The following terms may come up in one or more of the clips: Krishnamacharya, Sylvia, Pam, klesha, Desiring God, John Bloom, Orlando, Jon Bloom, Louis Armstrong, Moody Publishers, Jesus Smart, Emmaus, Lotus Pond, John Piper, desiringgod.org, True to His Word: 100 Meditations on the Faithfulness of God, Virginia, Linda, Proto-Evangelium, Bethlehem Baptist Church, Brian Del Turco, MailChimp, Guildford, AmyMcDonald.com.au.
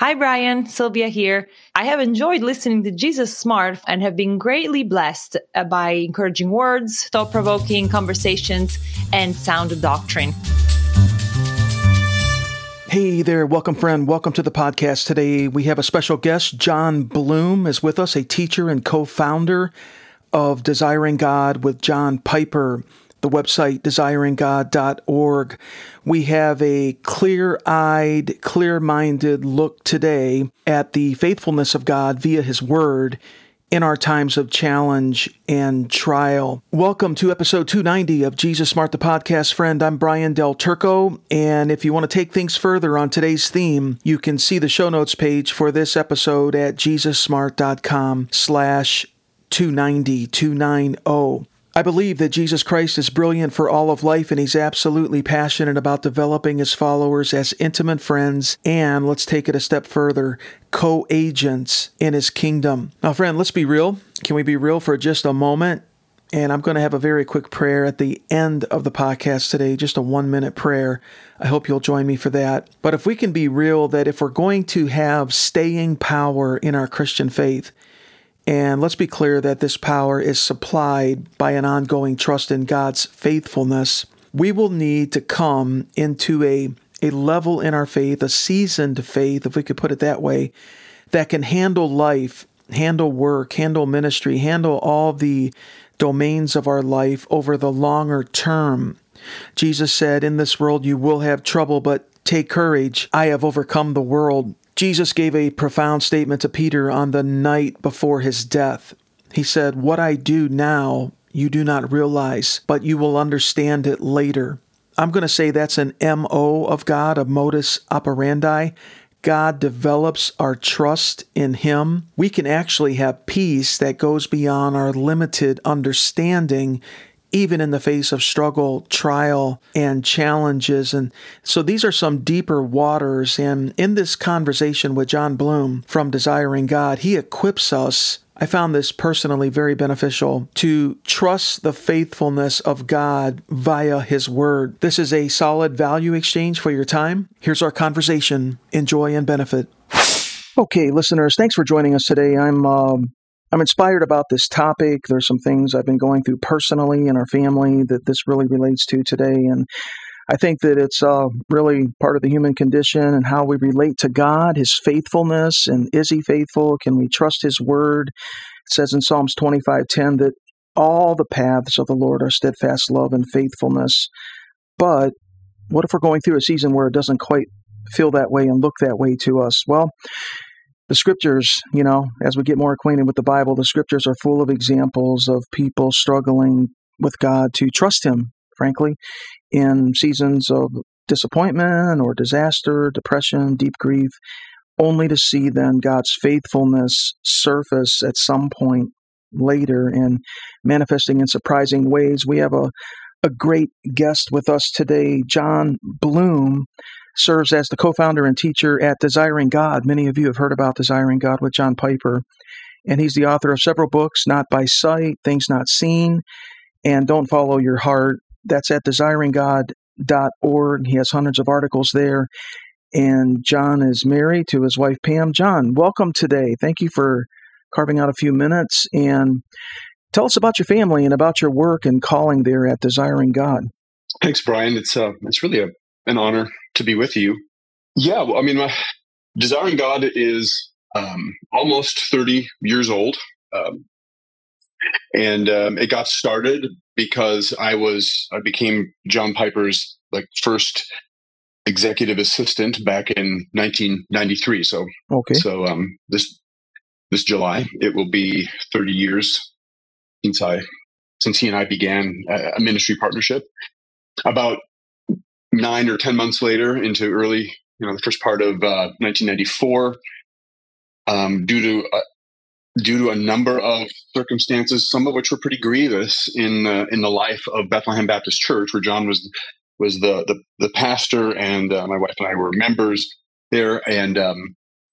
Hi, Brian. Sylvia here. I have enjoyed listening to Jesus Smart and have been greatly blessed by encouraging words, thought-provoking conversations, and sound doctrine. Hey there. Welcome, friend. Welcome to the podcast. Today, we have a special guest. John Bloom is with us, a teacher and co-founder of Desiring God with John Piper. The website, desiringgod.org. We have a clear-eyed, clear-minded look today at the faithfulness of God via His Word in our times of challenge and trial. Welcome to episode 290 of Jesus Smart, the podcast, friend. I'm Brian Del Turco, and if you want to take things further on today's theme, you can see the show notes page for this episode at jesussmart.com/290. I believe that Jesus Christ is brilliant for all of life, and He's absolutely passionate about developing His followers as intimate friends, and let's take it a step further, co-agents in His kingdom. Now, friend, let's be real. Can we be real for just a moment? And I'm going to have a very quick prayer at the end of the podcast today, just a 1-minute prayer. I hope you'll join me for that. But if we can be real that if we're going to have staying power in our Christian faith, and let's be clear that this power is supplied by an ongoing trust in God's faithfulness, we will need to come into a level in our faith, a seasoned faith, if we could put it that way, that can handle life, handle work, handle ministry, handle all the domains of our life over the longer term. Jesus said, "In this world you will have trouble, but take courage. I have overcome the world." Jesus gave a profound statement to Peter on the night before his death. He said, "What I do now, you do not realize, but you will understand it later." I'm going to say that's an MO of God, a modus operandi. God develops our trust in Him. We can actually have peace that goes beyond our limited understanding, even in the face of struggle, trial, and challenges. And so these are some deeper waters. And in this conversation with John Bloom from Desiring God, he equips us, I found this personally very beneficial, to trust the faithfulness of God via His Word. This is a solid value exchange for your time. Here's our conversation. Enjoy and benefit. Okay, listeners, thanks for joining us today. I'm inspired about this topic. There's some things I've been going through personally in our family that this really relates to today. And I think that it's really part of the human condition and how we relate to God, His faithfulness, and is He faithful? Can we trust His Word? It says in Psalms 25:10 that all the paths of the Lord are steadfast love and faithfulness. But what if we're going through a season where it doesn't quite feel that way and look that way to us? Well, the scriptures, you know, as we get more acquainted with the Bible, the scriptures are full of examples of people struggling with God to trust Him, frankly, in seasons of disappointment or disaster, depression, deep grief, only to see then God's faithfulness surface at some point later and manifesting in surprising ways. We have a great guest with us today. John Bloom serves as the co-founder and teacher at Desiring God. Many of you have heard about Desiring God with John Piper, and he's the author of several books, Not by Sight, Things Not Seen, and Don't Follow Your Heart. That's at desiringgod.org. He has hundreds of articles there, and John is married to his wife, Pam. John, welcome today. Thank you for carving out a few minutes, and tell us about your family and about your work and calling there at Desiring God. Thanks, Brian. It's really an honor to be with you. Yeah, well, I mean, Desiring God is almost 30 years old. It got started because I became John Piper's first executive assistant back in 1993. So, okay. So this July, it will be 30 years since he and I began a ministry partnership. About 9 or 10 months later, into early, the first part of 1994, due to a number of circumstances, some of which were pretty grievous in the life of Bethlehem Baptist Church, where John was the pastor, and my wife and I were members there, and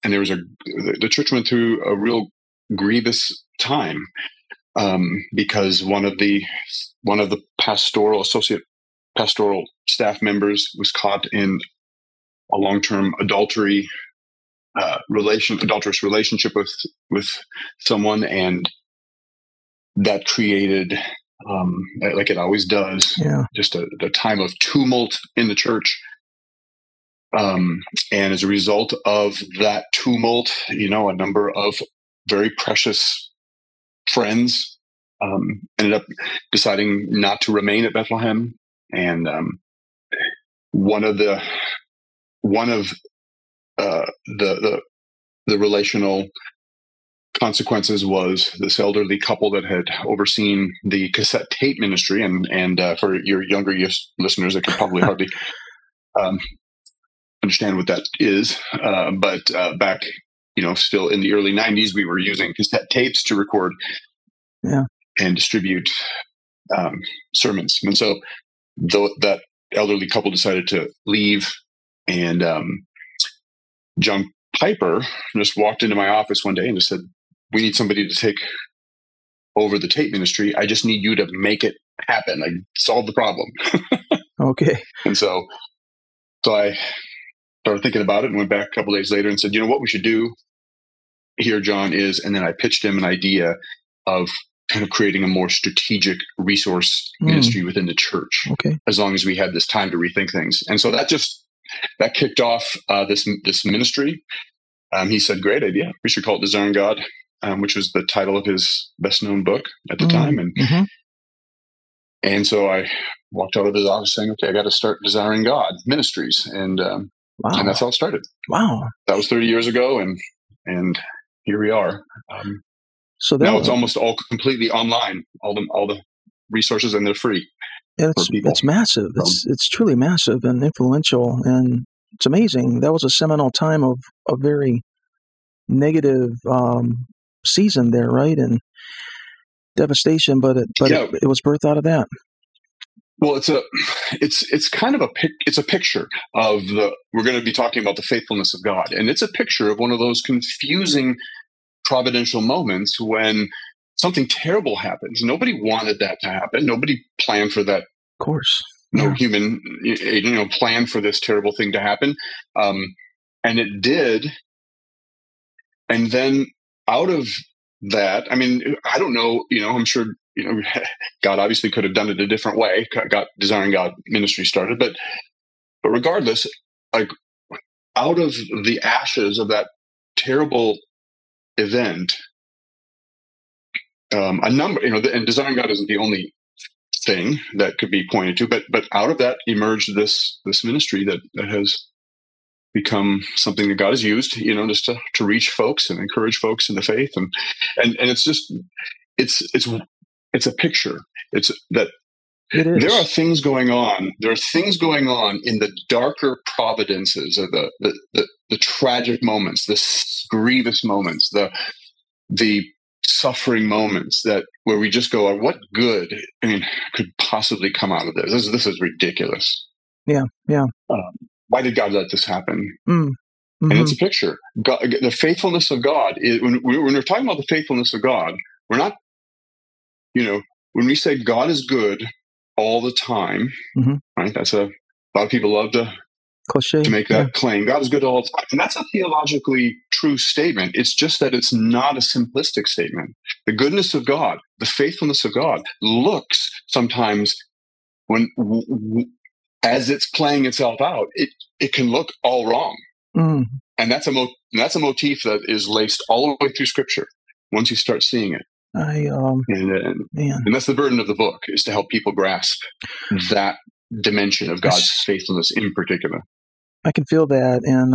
there was the church went through a real grievous time because one of the associate pastoral staff members was caught in a long-term adultery adulterous relationship with someone, and that created, like it always does, just a time of tumult in the church. And as a result of that tumult, a number of very precious friends ended up deciding not to remain at Bethlehem. And one of the relational consequences was this elderly couple that had overseen the cassette tape ministry, and for your younger listeners that could probably hardly understand what that is, but back still in the early 90s, we were using cassette tapes to record and distribute sermons. And so that elderly couple decided to leave, and John Piper just walked into my office one day and just said, "We need somebody to take over the tape ministry. I just need you to make it happen. Like, solve the problem." Okay. And so I started thinking about it and went back a couple days later and said, what we should do here, John, is, and then I pitched him an idea of kind of creating a more strategic resource ministry within the church, as long as we had this time to rethink things. And so that kicked off this ministry. He said, "Great idea. We should call it Desiring God," which was the title of his best-known book at the time. And and so I walked out of his office saying, "Okay, I got to start Desiring God Ministries," and that's how it started. Wow, that was 30 years ago, and here we are. So now it's almost all completely online. All the resources, and they're free. Yeah, it's massive. It's truly massive and influential, and it's amazing. That was a seminal time of a very negative season there, right? And devastation, but it was birthed out of that. Well, it's a picture of we're going to be talking about the faithfulness of God, and it's a picture of one of those confusing providential moments when something terrible happens. Nobody wanted that to happen. Nobody planned for that. Of course. No human, planned for this terrible thing to happen. And it did. And then out of that, I don't know, I'm sure, God obviously could have done it a different way, got Desiring God Ministry started. But regardless, like, out of the ashes of that terrible event, a number, and Desiring God isn't the only thing that could be pointed to, but out of that emerged this ministry that has become something that God has used, just to reach folks and encourage folks in the faith, and it's just it's a picture. There are things going on. There are things going on in the darker providences of the tragic moments, the grievous moments, the suffering moments where we just go, what good could possibly come out of this? This is ridiculous. Yeah. Why did God let this happen? And it's a picture. God, the faithfulness of God is, when we're talking about the faithfulness of God, we're not, when we say God is good all the time, right? That's a lot of people love to cliche, to make that claim. God is good all the time. And that's a theologically true statement. It's just that it's not a simplistic statement. The goodness of God, the faithfulness of God looks sometimes as it's playing itself out, it can look all wrong. And that's a motif that is laced all the way through Scripture once you start seeing it. And that's the burden of the book, is to help people grasp that dimension of God's faithfulness in particular. I can feel that, and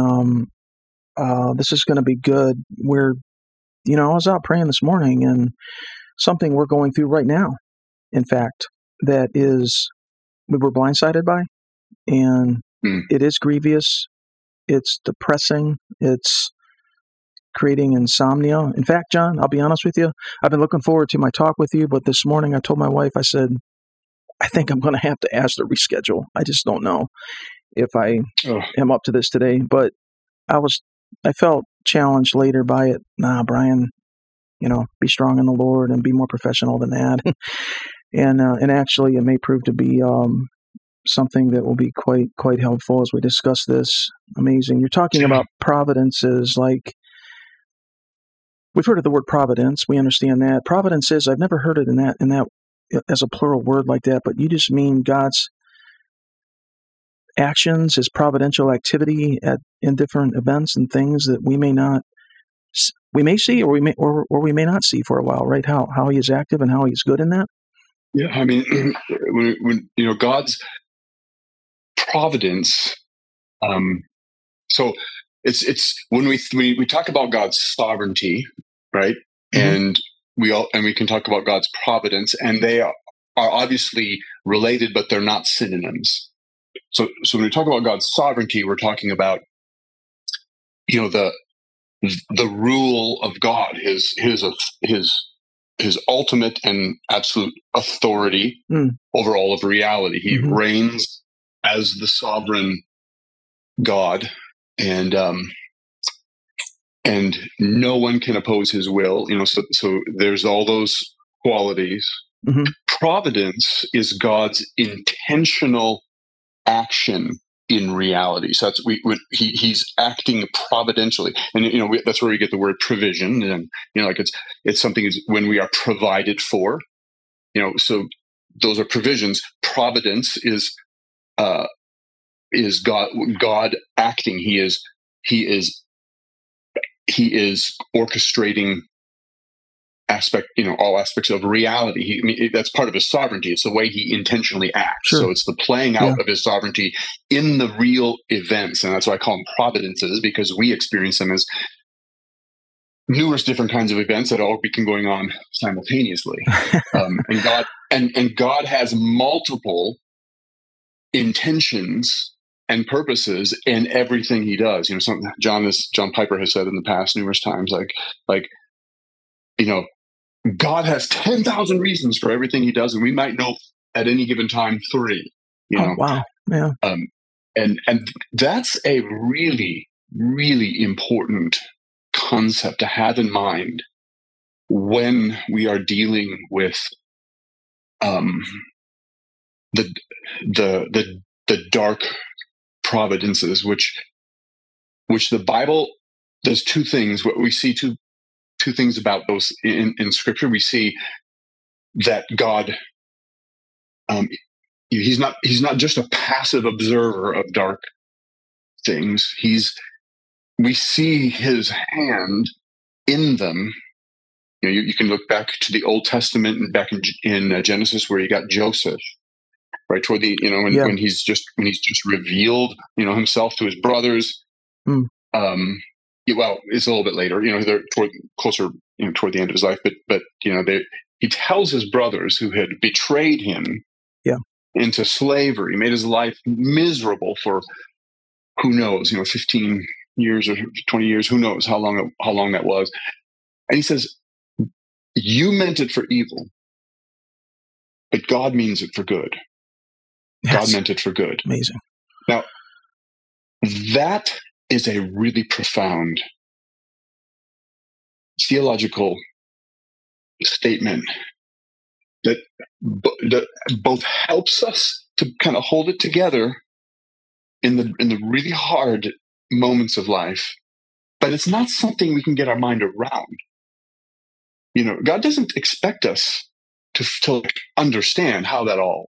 this is going to be good. We're, I was out praying this morning, and something we're going through right now, in fact, that is, we were blindsided by, and it is grievous, it's depressing, it's creating insomnia. In fact, John, I'll be honest with you, I've been looking forward to my talk with you, but this morning I told my wife, I said, I think I'm going to have to ask to reschedule. I just don't know if I am up to this today, but I felt challenged later by it. Nah, Brian, be strong in the Lord and be more professional than that. And actually it may prove to be something that will be quite helpful as we discuss this. Amazing. You're talking about providences. Like, we've heard of the word providence. We understand that. Providences, I've never heard it in that as a plural word like that, but you just mean God's actions, his providential activity in different events and things that we may see or we may not see for a while, right? How he is active and how he is good in that. Yeah, I mean, when God's providence. So it's when we talk about God's sovereignty, right? Mm-hmm. And we can talk about God's providence, and they are obviously related, but they're not synonyms. So when we talk about God's sovereignty, we're talking about the rule of God, his ultimate and absolute authority over all of reality. He reigns as the sovereign God, and no one can oppose his will. So there's all those qualities. Mm-hmm. Providence is God's intentional action in reality. So that's he's acting providentially, and that's where we get the word provision. And it's something is when we are provided for. So those are provisions. Providence is God acting. He is orchestrating aspect. All aspects of reality. That's part of his sovereignty. It's the way he intentionally acts. Sure. So it's the playing out of his sovereignty in the real events, and that's why I call them providences, because we experience them as numerous different kinds of events that all can going on simultaneously. And God has multiple intentions and purposes in everything he does. John Piper has said in the past numerous times, God has 10,000 reasons for everything he does, and we might know at any given time 3. Wow, yeah. And that's a really, really important concept to have in mind when we are dealing with the dark providences, which the Bible does two things. What we see two things about those in Scripture. We see that God, he's not just a passive observer of dark things. We see his hand in them. You can look back to the Old Testament and back in Genesis, where you got Joseph, right toward the when he's just revealed himself to his brothers. Mm. Well, it's a little bit later, they're closer toward the end of his life, but he tells his brothers who had betrayed him into slavery, made his life miserable for who knows, 15 years or 20 years, who knows how long that was. And he says, "You meant it for evil, but God means it for good." Yes. God meant it for good. Amazing. Now, that is a really profound theological statement that both helps us to kind of hold it together in the really hard moments of life, but it's not something we can get our mind around. God doesn't expect us to understand how that all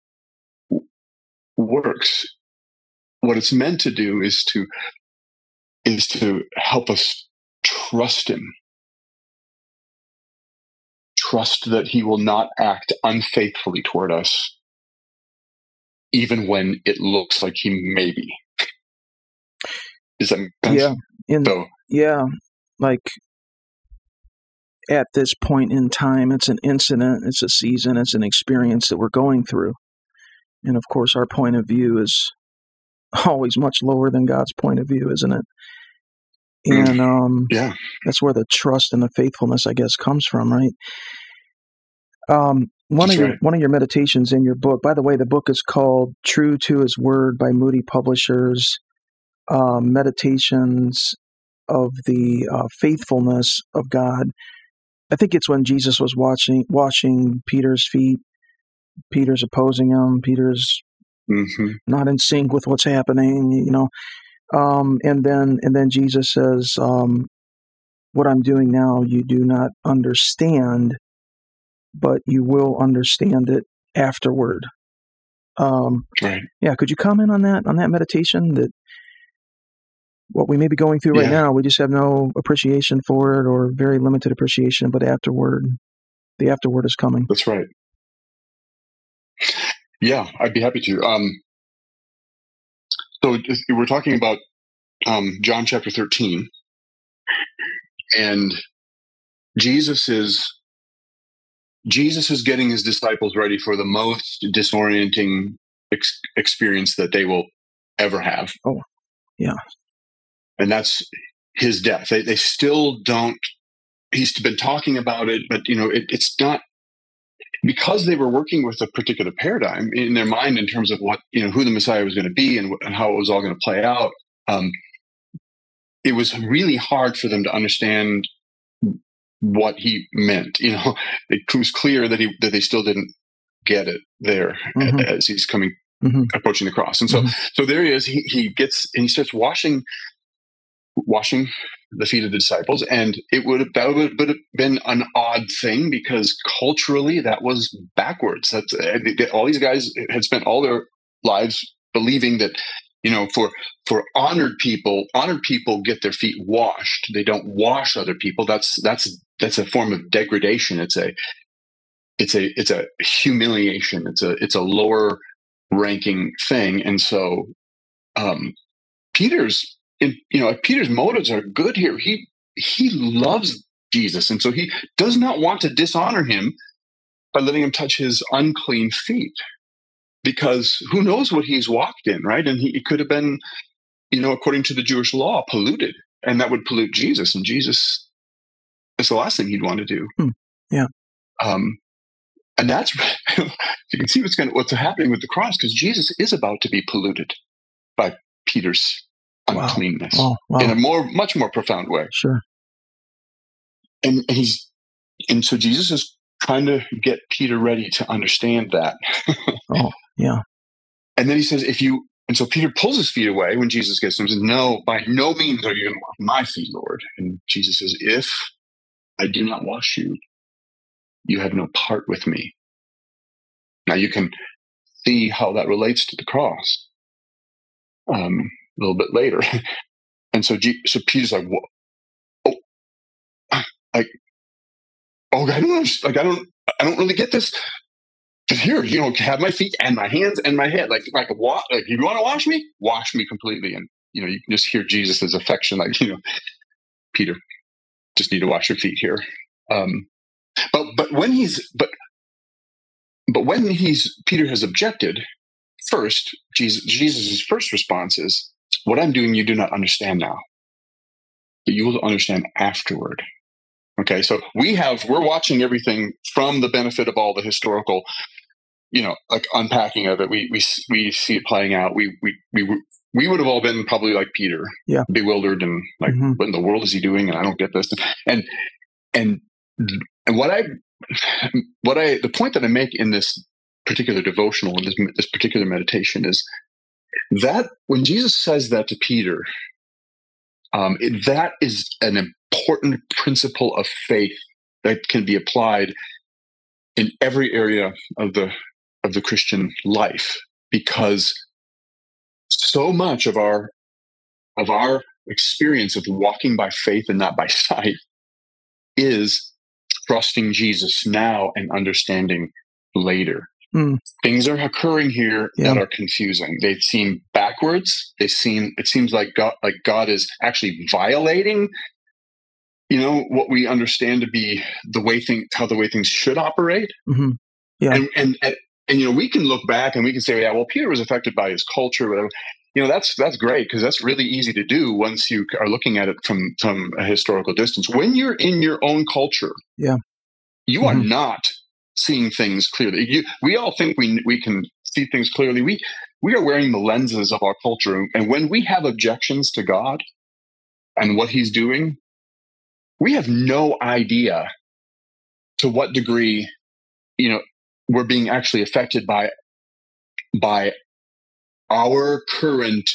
works. What it's meant to do is to help us trust him. Trust that he will not act unfaithfully toward us, even when it looks like he may be. Does that make sense? Yeah. Like at this point in time, it's an incident, it's a season, it's an experience that we're going through. And of course, our point of view is always much lower than God's point of view, isn't it? And that's where the trust and the faithfulness, I guess, comes from, right? One of your meditations in your book, by the way, the book is called "True to His Word" by Moody Publishers. Meditations of the faithfulness of God. I think it's when Jesus was washing Peter's feet. Peter's opposing him. Peter's mm-hmm. not in sync with what's happening, you know. And then Jesus says, what I'm doing now, you do not understand, but you will understand it afterward. Right. Yeah. Could you comment on that meditation, that what we may be going through right now, we just have no appreciation for it, or very limited appreciation, but afterward, the afterward is coming. That's right. Yeah, I'd be happy to. So we're talking about John chapter 13, and Jesus is getting his disciples ready for the most disorienting experience that they will ever have. Oh, yeah. And that's his death. They still don't. He's been talking about it, but it's not, because they were working with a particular paradigm in their mind in terms of what who the Messiah was going to be and how it was all going to play out. It was really hard for them to understand what he meant. It was clear that they still didn't get it there mm-hmm. as he's coming mm-hmm. approaching the cross. And so, mm-hmm. so there he is. He gets and he starts washing the feet of the disciples, and that would have been an odd thing, because culturally that was backwards. That's all these guys had spent all their lives believing that for honored people get their feet washed. They don't wash other people. That's a form of degradation. It's a humiliation. It's a lower ranking thing. And so Peter's. And, Peter's motives are good here. He loves Jesus, and so he does not want to dishonor him by letting him touch his unclean feet, because who knows what he's walked in, right? And it could have been, according to the Jewish law, polluted, and that would pollute Jesus, and Jesus is the last thing he'd want to do. Yeah. And that's you can see what's happening with the cross, because Jesus is about to be polluted by Peter's uncleanness. Wow. Wow. In a much more profound way. Sure. And so Jesus is trying to get Peter ready to understand that. Oh, yeah. And then he says, and so Peter pulls his feet away when Jesus gets him and says, "No, by no means are you going to wash my feet, Lord." And Jesus says, "If I do not wash you, you have no part with me." Now you can see how that relates to the cross. A little bit later, and so Peter's like, "Whoa, I don't really get this." But here, have my feet and my hands and my head, like you want to wash me completely, and you can just hear Jesus' affection, Peter, just need to wash your feet here. But when Peter has objected first, Jesus's first response is, "What I'm doing, you do not understand now, but you will understand afterward." Okay, so we're watching everything from the benefit of all the historical, unpacking of it. We see it playing out. We would have all been probably like Peter, bewildered and like, mm-hmm. what in the world is he doing? And I don't get this. And the point that I make in this particular devotional and this particular meditation is that when Jesus says that to Peter, that is an important principle of faith that can be applied in every area of the Christian life, because so much of our experience of walking by faith and not by sight is trusting Jesus now and understanding later. Things are occurring here that are confusing. They seem backwards. It seems like God is actually violating, what we understand to be how the way things should operate. Mm-hmm. Yeah. And we can look back and we can say, Peter was affected by his culture, whatever. That's great, because that's really easy to do once you are looking at it from a historical distance. When you're in your own culture, you mm-hmm. are not seeing things clearly. We all think we can see things clearly. We are wearing the lenses of our culture, and when we have objections to God and what He's doing, we have no idea to what degree we're being actually affected by our current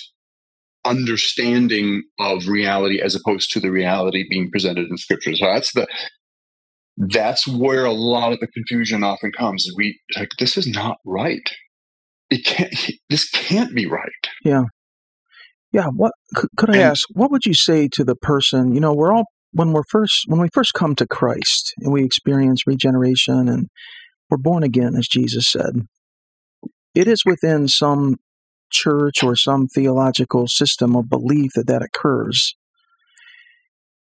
understanding of reality as opposed to the reality being presented in Scripture. So that's where a lot of the confusion often comes. We like, this is not right. This can't be right. Yeah. Yeah. What could I ask? What would you say to the person? You know, when we first come to Christ and we experience regeneration and we're born again, as Jesus said, it is within some church or some theological system of belief that occurs.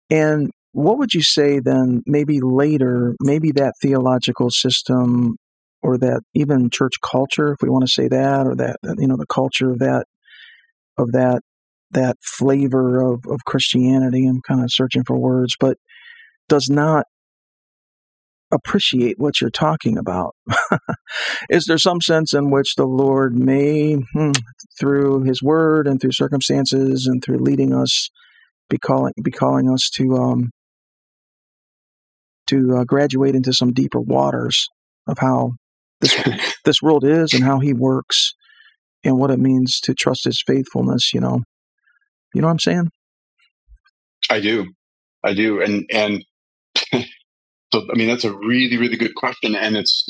And what would you say then, maybe later, maybe that theological system or that even church culture, if we want to say that, or that, you know, the culture of that flavor of Christianity, I'm kind of searching for words, but does not appreciate what you're talking about. Is there some sense in which the Lord may, through His Word and through circumstances and through leading us, be calling us to graduate into some deeper waters of how this world is and how He works and what it means to trust His faithfulness? You know what I'm saying? I do, and so I mean that's a really, really good question, and it's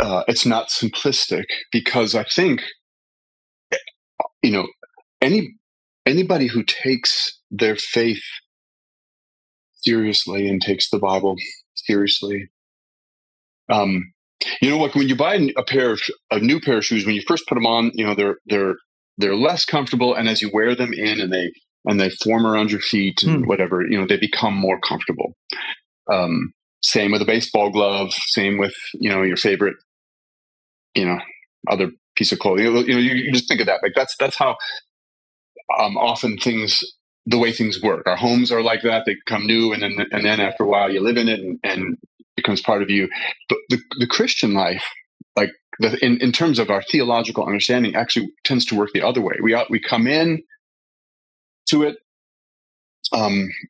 not simplistic, because I think anybody who takes their faith seriously and takes the Bible seriously, when you buy a new pair of shoes, when you first put them on, they're less comfortable, and as you wear them in and they form around your feet and whatever, they become more comfortable. Same with a baseball glove, same with, your favorite, other piece of clothing. You just think of that. Like that's how often the way things work. Our homes are like that. They become new. And then after a while you live in it and becomes part of you. But the Christian life, like in terms of our theological understanding, actually tends to work the other way. We come in to it.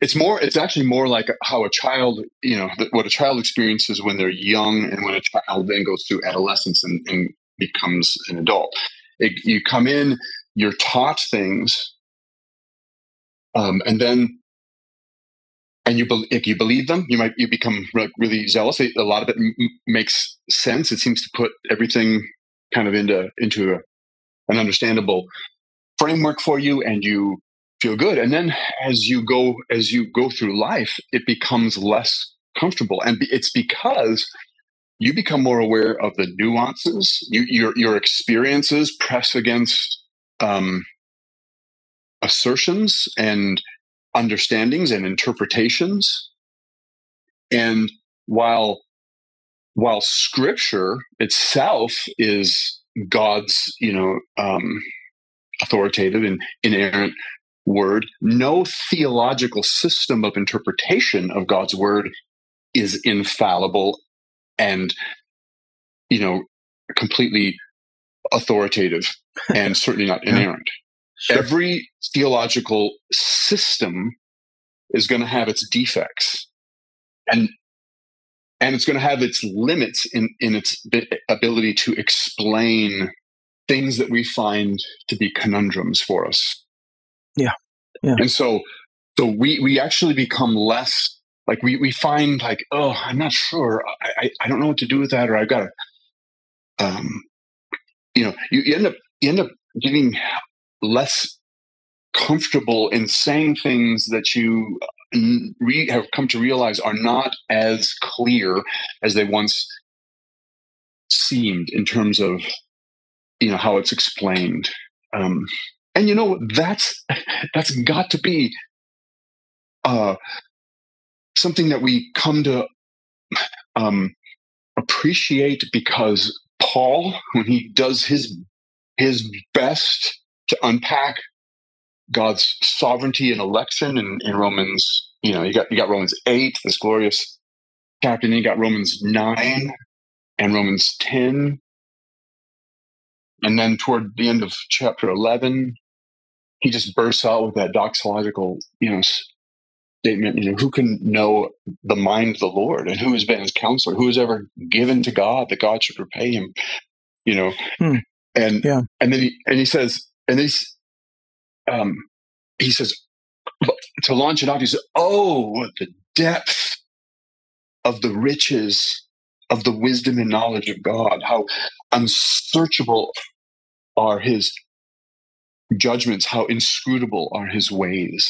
It's actually more like how a child, what a child experiences when they're young, and when a child then goes through adolescence and becomes an adult. You come in, you're taught things, and if you believe them, you become really zealous. A lot of it makes sense. It seems to put everything kind of into an understandable framework for you, and you feel good. And then as you go through life, it becomes less comfortable, and it's because you become more aware of the nuances. Your experiences press against assertions and understandings and interpretations. And while Scripture itself is God's authoritative and inerrant Word, no theological system of interpretation of God's Word is infallible and, completely authoritative, and certainly not inerrant. Sure. Every theological system is going to have its defects, and it's going to have its limits in its ability to explain things that we find to be conundrums for us. Yeah. And so we actually become less like we find like, oh, I'm not sure. I don't know what to do with that, or I've got to, you end up getting less comfortable in saying things that you have come to realize are not as clear as they once seemed in terms of, how it's explained. And that's got to be something that we come to appreciate, because Paul, when he does his best to unpack God's sovereignty and election in Romans, you got Romans 8, this glorious chapter, and then you got Romans 9 and Romans 10, and then toward the end of chapter 11. He just bursts out with that doxological, statement, who can know the mind of the Lord, and who has been His counselor, who has ever given to God that God should repay him you know. And then he says, to launch it off, he says, "Oh, what the depth of the riches of the wisdom and knowledge of God, how unsearchable are his judgments, how inscrutable are his ways."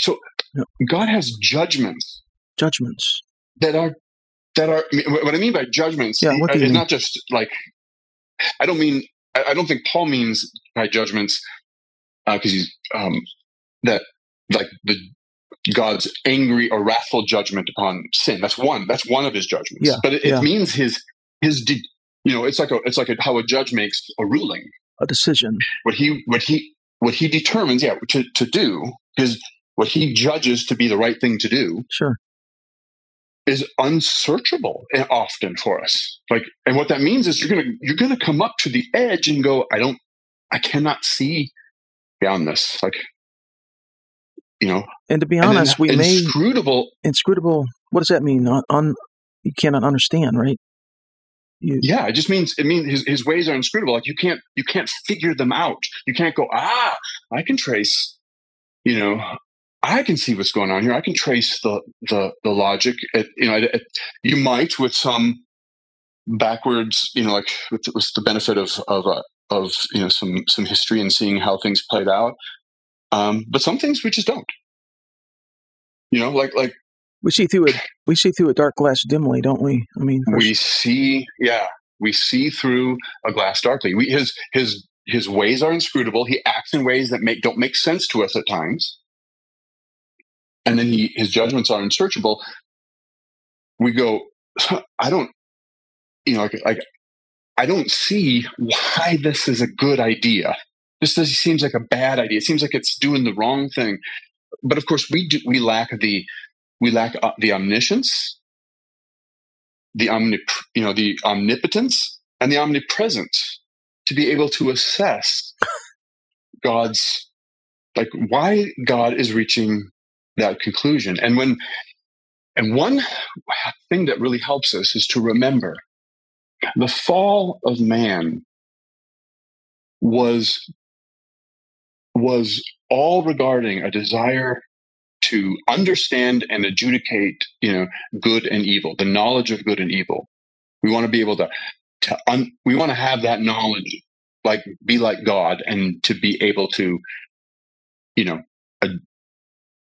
So God has judgments. Judgments. That are what I mean by judgments, it's not just like, I don't think Paul means by judgments, because he's that like the God's angry or wrathful judgment upon sin. That's one of his judgments. Yeah, but it means his how a judge makes a ruling, a decision. What he determines, to do, what he judges to be the right thing to do. Sure. Is unsearchable often for us. And what that means is you're gonna come up to the edge and go, I cannot see beyond this. And to be honest, inscrutable. What does that mean? You cannot understand, right? It just means his ways are inscrutable. You can't figure them out. You can't go, I can trace. I can see what's going on here. I can trace the logic. You might, with some backwards, with the benefit of some history and seeing how things played out. But some things we just don't. We see through a dark glass dimly, don't we? We see through a glass darkly. His ways are inscrutable. He acts in ways that don't make sense to us at times. And then his judgments are unsearchable. We go, I don't see why this is a good idea. This seems like a bad idea. It seems like it's doing the wrong thing. But of course, we lack the omniscience, the omnipotence, and the omnipresence to be able to assess God's, why God is reaching that conclusion. And one thing that really helps us is to remember the fall of man was all regarding a desire to understand and adjudicate, good and evil, the knowledge of good and evil. We want to be able we want to have that knowledge, be like God, and to be able to,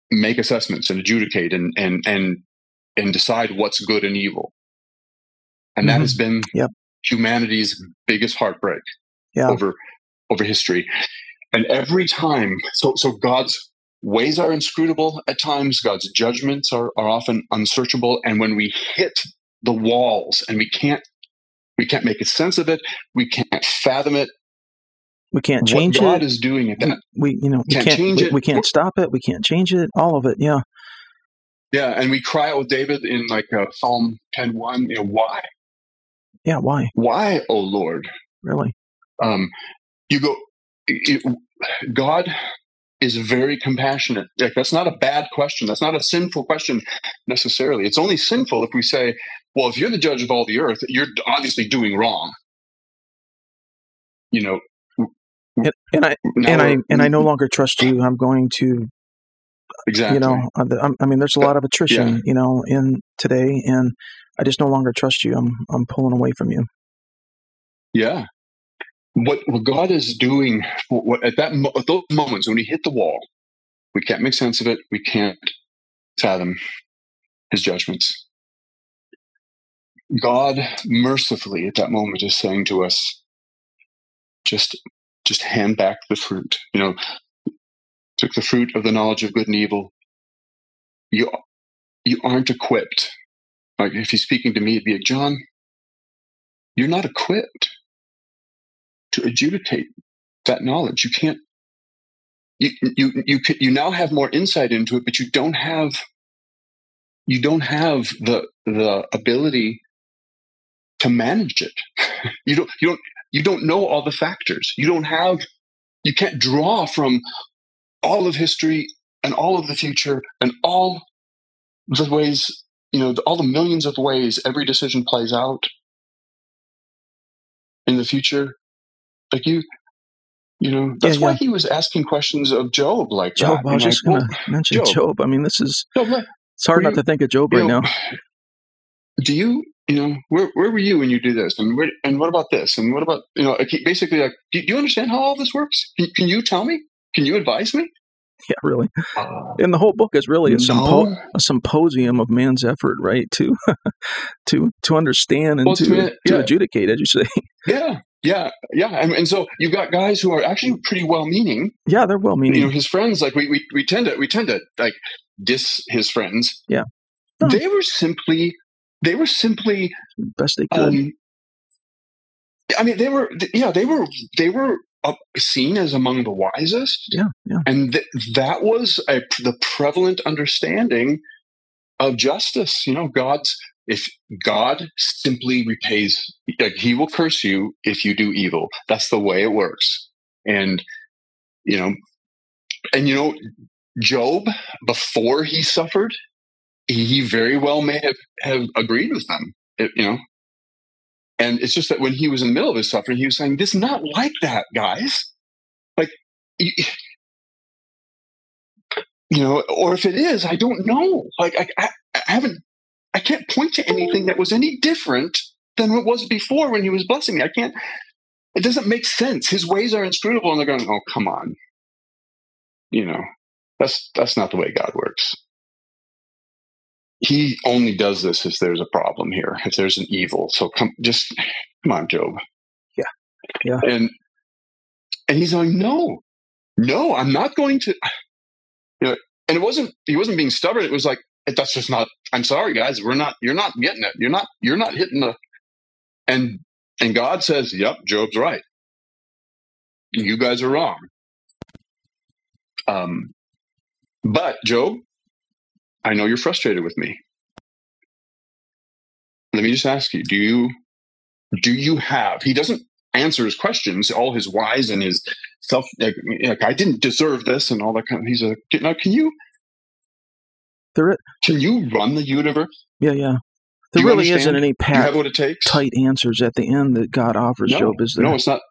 make assessments and adjudicate and decide what's good and evil. And that has been humanity's biggest heartbreak over history. And every time, so God's ways are inscrutable at times, God's judgments are often unsearchable. And when we hit the walls and we can't make a sense of it, we can't fathom it. We can't change what God is doing at that. We can't stop it. We can't change it. All of it. Yeah. Yeah. And we cry out with David in Psalm 10:1, why? Yeah. Why? Why, oh Lord? Really? God is very compassionate. That's not a bad question. That's not a sinful question necessarily. It's only sinful if we say, well, if you're the judge of all the earth, you're obviously doing wrong. And I no longer trust you. I'm going to there's a lot of attrition, in today, and I just no longer trust you. I'm pulling away from you. Yeah, what God is doing at those moments when we hit the wall, we can't make sense of it. We can't fathom his judgments. God mercifully at that moment is saying to us, just hand back the fruit. Took the fruit of the knowledge of good and evil. You aren't equipped. If he's speaking to me, it'd be like, John, you're not equipped to adjudicate that knowledge. You can't. You now have more insight into it, but you don't have the ability to manage it. You don't know all the factors. You can't draw from all of history and all of the future and all the ways, all the millions of ways every decision plays out in the future? Like that's why he was asking questions of Job like Job, that. I was just going to mention Job. I mean, this is, it's hard not to think of Job right now. Do you, where were you when you do this? And what about this? And what about, basically like, do you understand how all this works? Can you tell me? Can you advise me? Yeah, really. And the whole book is really a symposium of man's effort, right? To understand and to adjudicate, as you say. Yeah. And so you've got guys who are actually pretty well-meaning. Yeah, they're well-meaning. His friends, like we tend to like diss his friends. Yeah, no. They were simply best they could. They were seen as among the wisest. Yeah. And that was the prevalent understanding of justice. If God simply repays, like, he will curse you if you do evil. That's the way it works. And Job, before he suffered, he very well may have agreed with them, And it's just that when he was in the middle of his suffering, he was saying, this is not like that, guys. Like, or if it is, I don't know. Like, I can't point to anything that was any different than what was before when he was blessing me. It doesn't make sense. His ways are inscrutable. And they're going, oh, come on. That's not the way God works. He only does this if there's a problem here, if there's an evil. So come on, Job. Yeah. And he's like, no, I'm not going to. And he wasn't being stubborn. It was like, that's just not. I'm sorry, guys. You're not getting it. You're not hitting the. And God says, yep, Job's right. You guys are wrong. But Job, I know you're frustrated with me. Let me just ask you, do you have, he doesn't answer his questions, all his whys and his self, like, I didn't deserve this and all that kind of, he's like, now can you run the universe? Yeah. There really isn't any tight answers at the end that God offers Job, is there? No, it's not.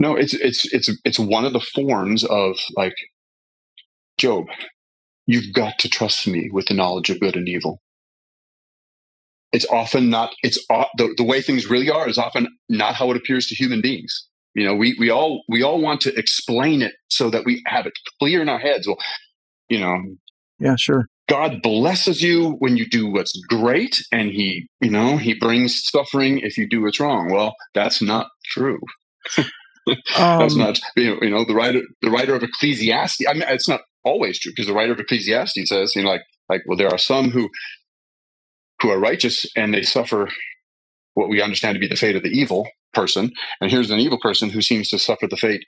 No, it's one of the forms of like, Job, you've got to trust me with the knowledge of good and evil. It's often not, the way things really are is often not how it appears to human beings. We all want to explain it so that we have it clear in our heads. Well. Yeah, sure. God blesses you when you do what's great, and he brings suffering if you do what's wrong. Well, that's not true. That's not, the writer of Ecclesiastes, I mean, it's not always true, because the writer of Ecclesiastes says, well, there are some who are righteous and they suffer what we understand to be the fate of the evil person, and here's an evil person who seems to suffer the fate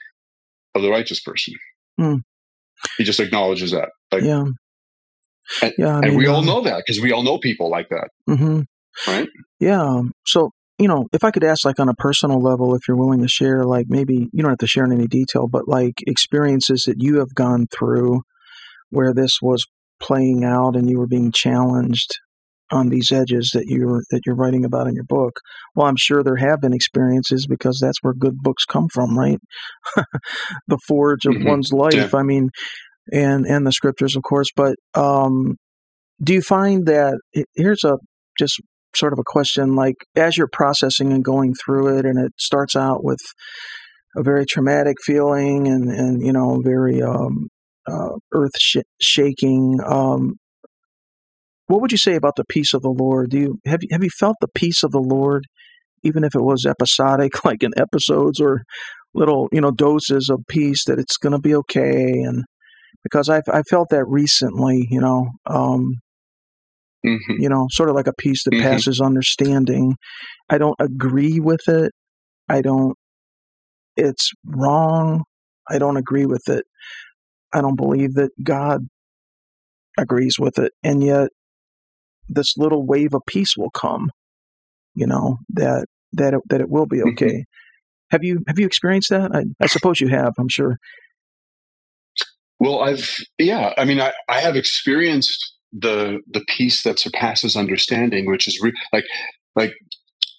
of the righteous person. Mm. He just acknowledges that. And we all know that, because we all know people like that, mm-hmm. right? Yeah. So, if I could ask, like, on a personal level, if you're willing to share, like, maybe you don't have to share in any detail, but like experiences that you have gone through where this was playing out and you were being challenged on these edges that you're writing about in your book. Well, I'm sure there have been experiences, because that's where good books come from, right? The forge of mm-hmm. one's life. Yeah. I mean, and the scriptures, of course. But do you find that, here's a just sort of a question, like, as you're processing and going through it, and it starts out with a very traumatic feeling and very earth-shaking, what would you say about the peace of the Lord? Have you felt the peace of the Lord, even if it was episodic, like in episodes or little, doses of peace, that it's going to be okay? And because I felt that recently, mm-hmm. Sort of like a peace that mm-hmm. passes understanding. I don't agree with it. It's wrong. I don't agree with it. I don't believe that God agrees with it. And yet this little wave of peace will come, that it will be okay. Mm-hmm. Have you experienced that? I suppose you have, I'm sure. Well, I have experienced the peace that surpasses understanding, which is like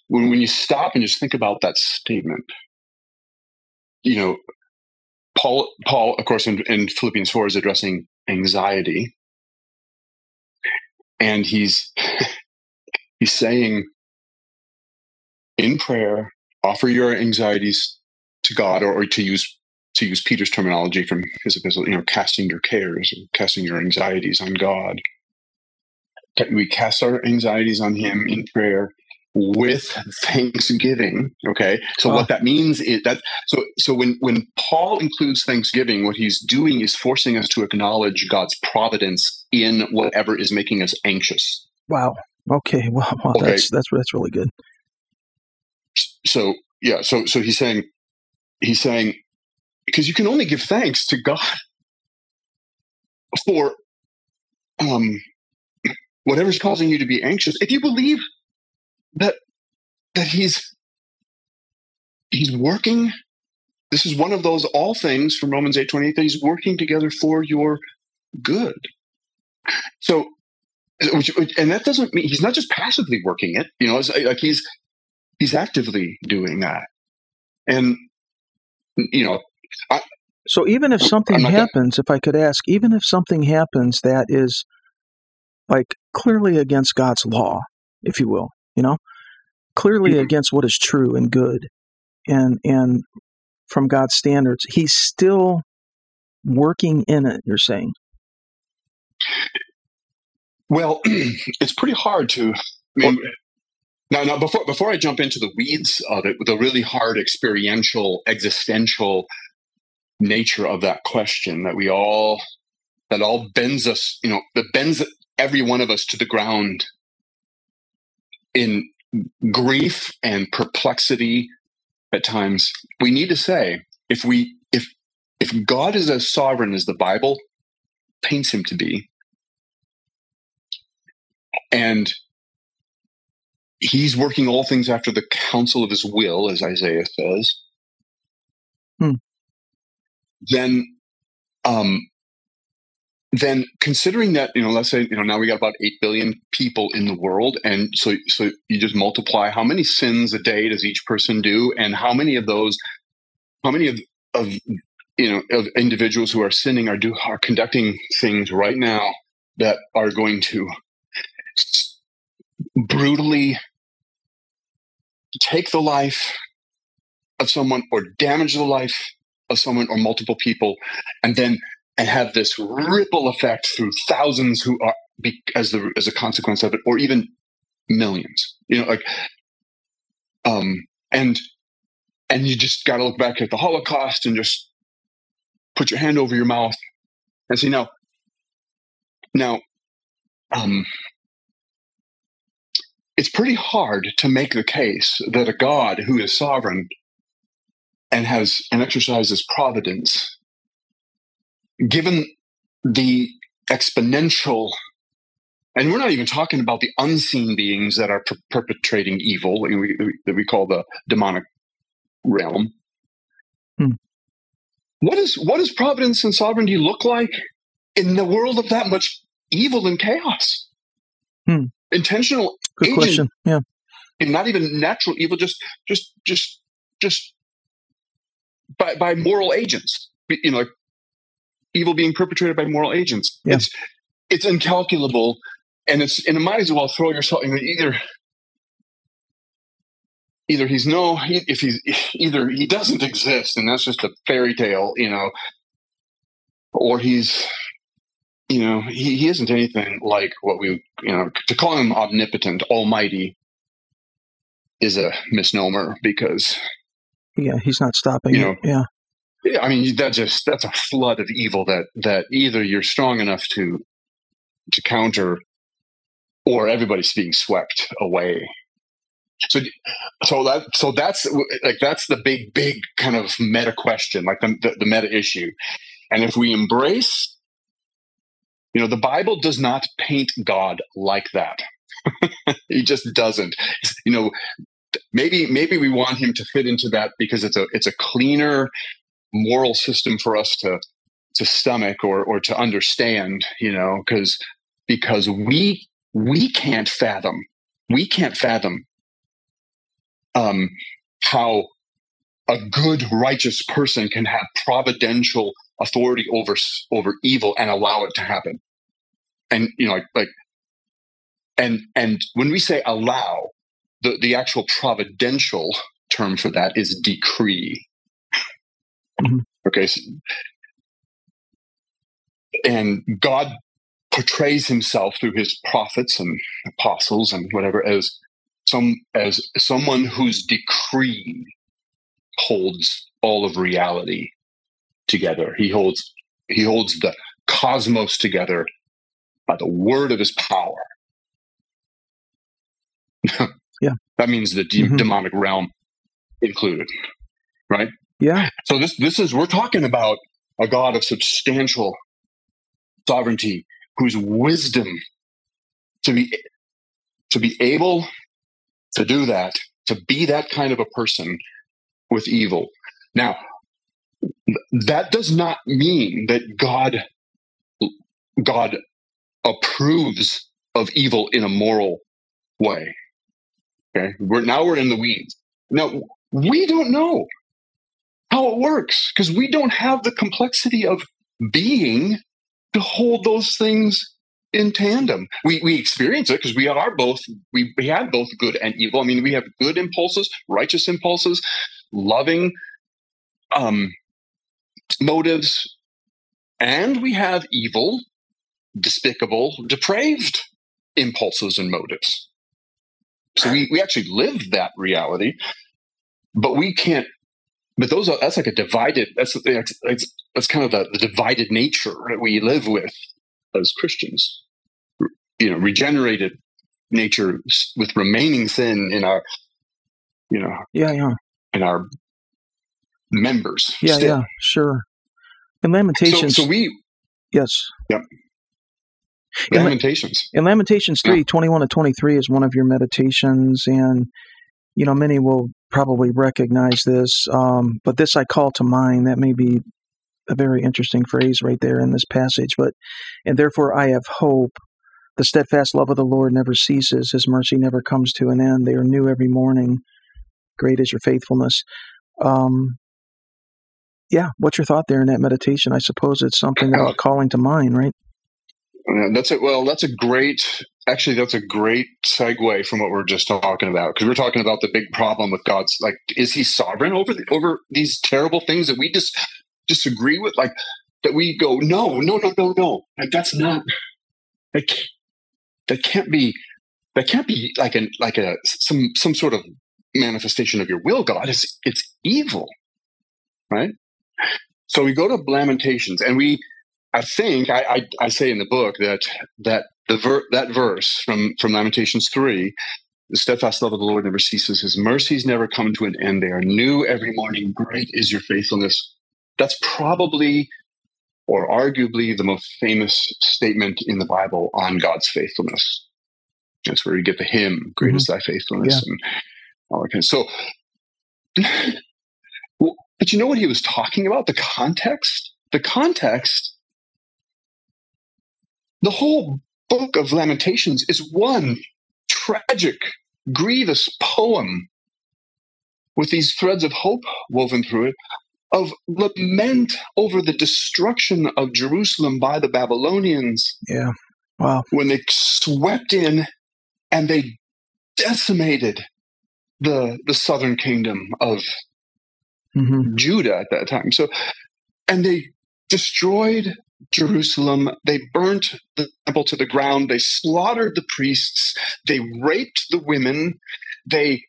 when you stop and just think about that statement, you know, Paul, of course, in Philippians 4 is addressing anxiety. And he's saying in prayer, offer your anxieties to God, or to use Peter's terminology from his epistle, you know, casting your cares, casting your anxieties on God. We cast our anxieties on him in prayer with thanksgiving. Okay. So what that means is that, so when Paul includes thanksgiving, what he's doing is forcing us to acknowledge God's providence in whatever is making us anxious. Wow. Okay. Wow. Okay. That's really good. So, yeah. So he's saying, because you can only give thanks to God for, whatever's causing you to be anxious, if you believe that he's working, this is one of those all things from Romans 8:28 that he's working together for your good. So, and that doesn't mean he's not just passively working it. You know, it's like he's actively doing that, and you know. So even if something happens, if I could ask, even if something happens that is like clearly against God's law, if you will, you know, clearly against what is true and good and from God's standards, he's still working in it, you're saying? Well, it's pretty hard to... Now, before I jump into the weeds of it, the really hard experiential, existential nature of that question that all bends us, you know, that bends every one of us to the ground in grief and perplexity at times, we need to say, if God is as sovereign as the Bible paints him to be, and he's working all things after the counsel of his will, as Isaiah says, then considering that, you know, let's say, you know, now we got about 8 billion people in the world. And so you just multiply how many sins a day does each person do? And how many of individuals who are sinning are conducting things right now that are going to brutally take the life of someone or damage the life of someone or multiple people. And have this ripple effect through thousands who are as a consequence of it, or even millions. You know, like, and you just got to look back at the Holocaust and just put your hand over your mouth and say, now, it's pretty hard to make the case that a God who is sovereign and exercises providence, given the exponential, and we're not even talking about the unseen beings that are perpetrating evil that we call the demonic realm. What does providence and sovereignty look like in the world of that much evil and chaos? Intentional, good question. Yeah, and not even natural evil, just by moral agents. You know. Like, evil being perpetrated by moral agents. Yeah. It's incalculable, and it might as well throw yourself. You know, either he doesn't exist, and that's just a fairy tale, you know, or he's, you know, he isn't anything like what we, you know, to call him omnipotent, almighty, is a misnomer because, yeah, he's not stopping it. Yeah. Yeah, I mean, that's a flood of evil that either you're strong enough to counter, or everybody's being swept away. So that's like, that's the big kind of meta question, like the meta issue. And if we embrace, you know, the Bible does not paint God like that. He just doesn't. You know, maybe we want him to fit into that because it's a cleaner moral system for us to stomach or to understand, you know, because we can't fathom how a good, righteous person can have providential authority over evil and allow it to happen. And, you know, and when we say allow, the actual providential term for that is decree. Mm-hmm. Okay. So, and God portrays himself through his prophets and apostles and whatever as someone whose decree holds all of reality together. He holds the cosmos together by the word of his power. Yeah. That means the demonic realm included, right? Yeah. So this is, we're talking about a God of substantial sovereignty, whose wisdom to be able to do that, to be that kind of a person with evil. Now, that does not mean that God approves of evil in a moral way. Okay, we're in the weeds. Now, we don't know how it works because we don't have the complexity of being to hold those things in tandem. We experience it because we had both good and evil. I mean, we have good impulses, righteous impulses, loving motives, and we have evil, despicable, depraved impulses and motives. So we actually live that reality, but we can't. But that's like a divided. That's kind of the divided nature that we live with as Christians. You know, regenerated nature with remaining sin in our, you know, in our members. Yeah, still. Yeah, sure. In Lamentations, In Lamentations 3, 21 to 23 is one of your meditations, and you know many will probably recognize this, but this I call to mind. That may be a very interesting phrase right there in this passage. But, and therefore I have hope. The steadfast love of the Lord never ceases. His mercy never comes to an end. They are new every morning. Great is your faithfulness. What's your thought there in that meditation? I suppose it's something that I'm calling to mind, right? That's it. Well, that's a great segue from what we're just talking about, because we're talking about the big problem with God's, like, is he sovereign over these terrible things that we just disagree with? Like, that we go, no. Like, that's not, like, that can't be like a some sort of manifestation of your will, God. It's evil, right? So we go to Lamentations, and I say in the book that verse from Lamentations 3, the steadfast love of the Lord never ceases. His mercies never come to an end. They are new every morning. Great is your faithfulness. That's probably or arguably the most famous statement in the Bible on God's faithfulness. That's where you get the hymn, Great is thy faithfulness. Yeah. And all that kind of stuff. So, but you know what he was talking about? The context? The whole book of Lamentations is one tragic, grievous poem with these threads of hope woven through it, of lament over the destruction of Jerusalem by the Babylonians. Yeah. Wow. When they swept in and they decimated the southern kingdom of Judah at that time. So, and they destroyed Jerusalem, they burnt the temple to the ground, they slaughtered the priests, they raped the women, they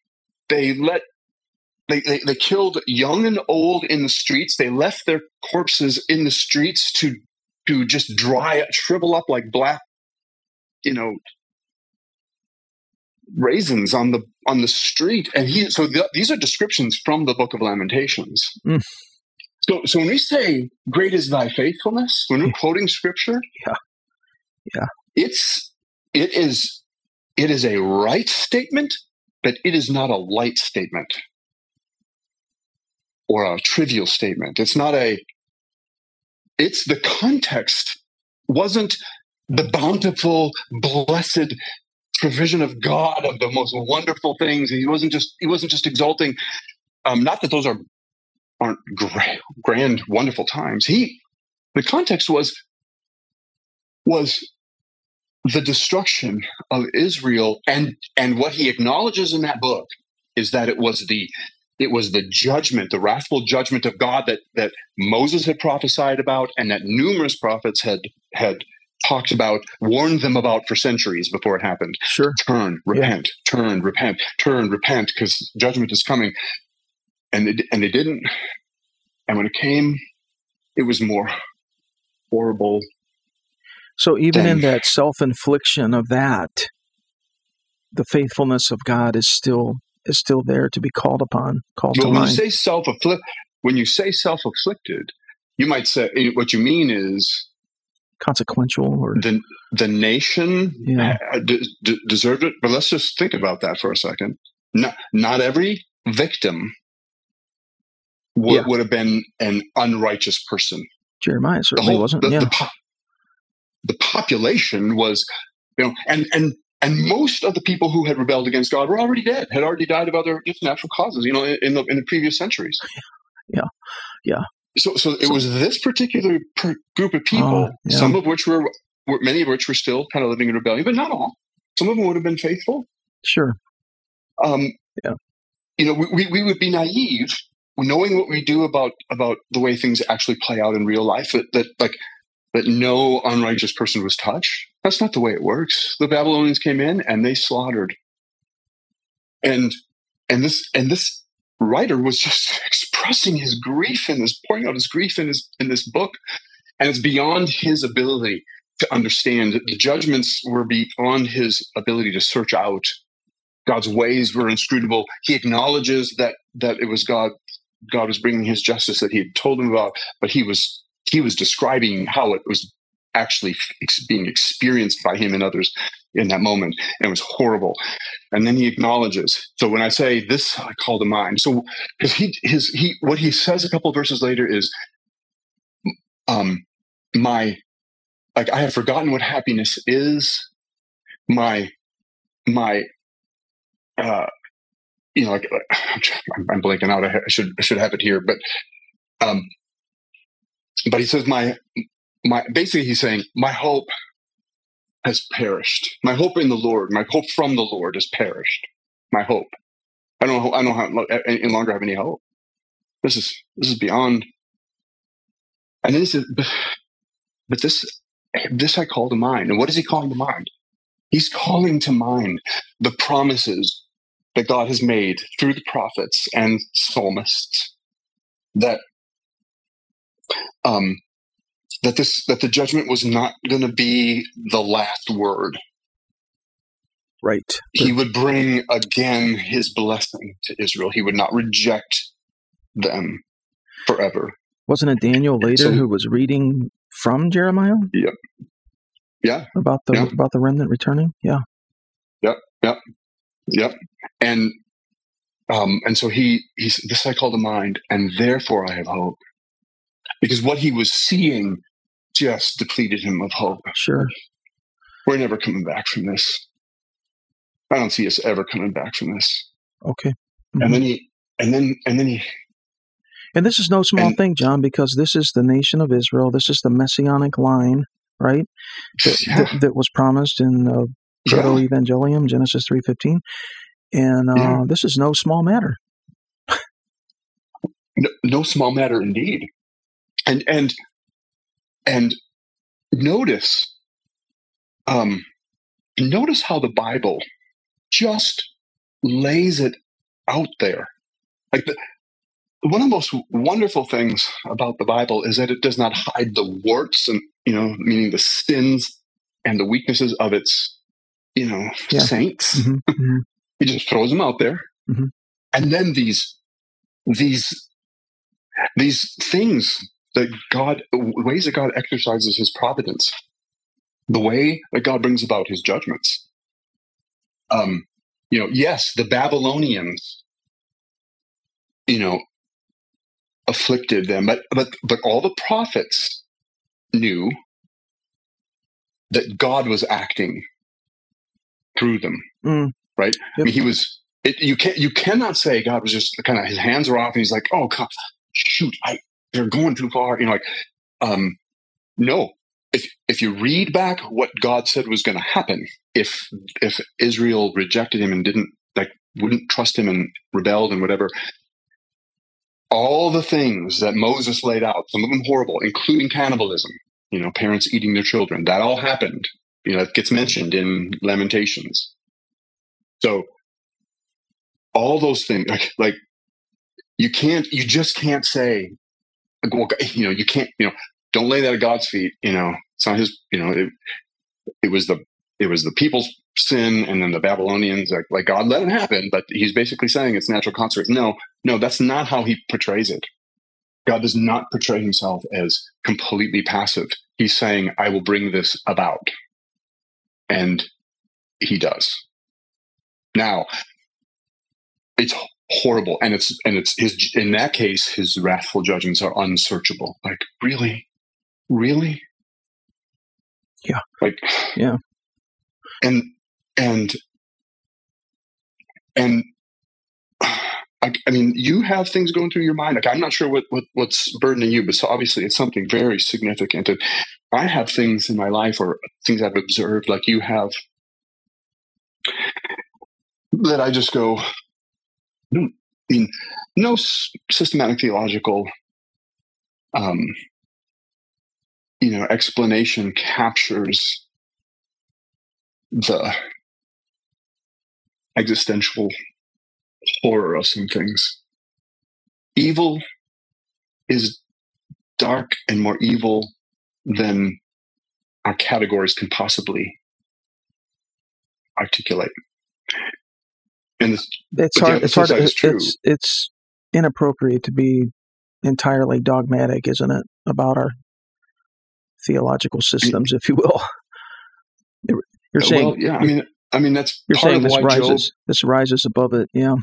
killed young and old in the streets, they left their corpses in the streets to just shrivel up like black, you know, raisins on the street. And these are descriptions from the book of Lamentations. Mm. So when we say "Great is thy faithfulness," when we're quoting scripture, it is a right statement, but it is not a light statement or a trivial statement. It's the context wasn't the bountiful, blessed, provision of God, of the most wonderful things. And he wasn't just exalting. Not that those aren't grand, wonderful times. The context was the destruction of Israel, and what he acknowledges in that book is that it was the judgment, the wrathful judgment of God that Moses had prophesied about, and that numerous prophets had talked about, warned them about for centuries before it happened. Sure. Turn, repent, because judgment is coming. And they didn't. And when it came, it was more horrible. So even in that self-infliction of that, the faithfulness of God is still there to be called upon. When you say self-afflicted, you might say what you mean is consequential, or the nation deserved it. But let's just think about that for a second. Not every victim would have been an unrighteous person. Jeremiah certainly wasn't. The population was, and most of the people who had rebelled against God were already dead, had already died of other just natural causes, in the previous centuries. Yeah. So it was this particular group of people, some of which many of which were still kind of living in rebellion, but not all. Some of them would have been faithful. Sure. We would be naive, knowing what we do about the way things actually play out in real life, that no unrighteous person was touched. That's not the way it works. The Babylonians came in and they slaughtered. And this writer was just expressing his grief in this, pouring out his grief in this book. And it's beyond his ability to understand. The judgments were beyond his ability to search out. God's ways were inscrutable. He acknowledges that it was God was bringing his justice that he had told him about, but he was describing how it was actually being experienced by him and others in that moment, and it was horrible. And then he acknowledges. So when I say this, I call to mind. So because what he says a couple of verses later is, I have forgotten what happiness is. I'm blanking out. I should have it here, but he says, basically he's saying, my hope has perished. My hope in the Lord, my hope from the Lord has perished. My hope. I don't any longer have any hope. This is beyond. And then he says, but this I call to mind. And what is he calling to mind? He's calling to mind the promises that God has made through the prophets and psalmists that the judgment was not going to be the last word. Right. He would bring again his blessing to Israel. He would not reject them forever. Wasn't it Daniel later who was reading from Jeremiah? Yep. Yeah. About the remnant returning. Yeah. Yep. And so he said, this I call to mind, and therefore I have hope. Because what he was seeing just depleted him of hope. Sure. We're never coming back from this. I don't see us ever coming back from this. Okay. Mm-hmm. And this is no small thing, John, because this is the nation of Israel. This is the messianic line, right? That was promised in Proto-Evangelium, Genesis 3:15. And this is no small matter. no small matter indeed. And notice how the Bible just lays it out there. Like one of the most wonderful things about the Bible is that it does not hide the warts and meaning the sins and the weaknesses of its saints. Mm-hmm. Mm-hmm. It just throws them out there, mm-hmm. and then these things. Ways that God exercises his providence, the way that God brings about his judgments. Yes, the Babylonians, afflicted them, but all the prophets knew that God was acting through them, right? Yep. I mean, he was. You cannot say God was just kind of, his hands were off and he's like, oh God, shoot, they're going too far. You know, like, no. If you read back what God said was going to happen, if Israel rejected him and wouldn't trust him and rebelled and whatever, all the things that Moses laid out, some of them horrible, including cannibalism, you know, parents eating their children, that all happened. You know, it gets mentioned in Lamentations. So all those things, like you just can't say, well, you know, you can't, you know, don't lay that at God's feet. You know, it's not his, you know, it was the people's sin and then the Babylonians, like God let it happen, but he's basically saying it's natural consequence. No, that's not how he portrays it. God does not portray himself as completely passive. He's saying, I will bring this about. And he does. Now, it's horrible. And it's his, in that case, his wrathful judgments are unsearchable. Like, really? Really? Yeah. Like, yeah. And I mean, you have things going through your mind. Like, I'm not sure what's burdening you, but so obviously it's something very significant. And I have things in my life or things I've observed, like you have, that I just go, I mean, no systematic theological, you know, explanation captures the existential horror of some things. Evil is dark and more evil than our categories can possibly articulate. And it's hard. It's inappropriate to be entirely dogmatic, isn't it, about our theological systems, if you will. You're saying, well, yeah. I mean, that's you're part saying of this why rises. Job, this rises above it. Yeah,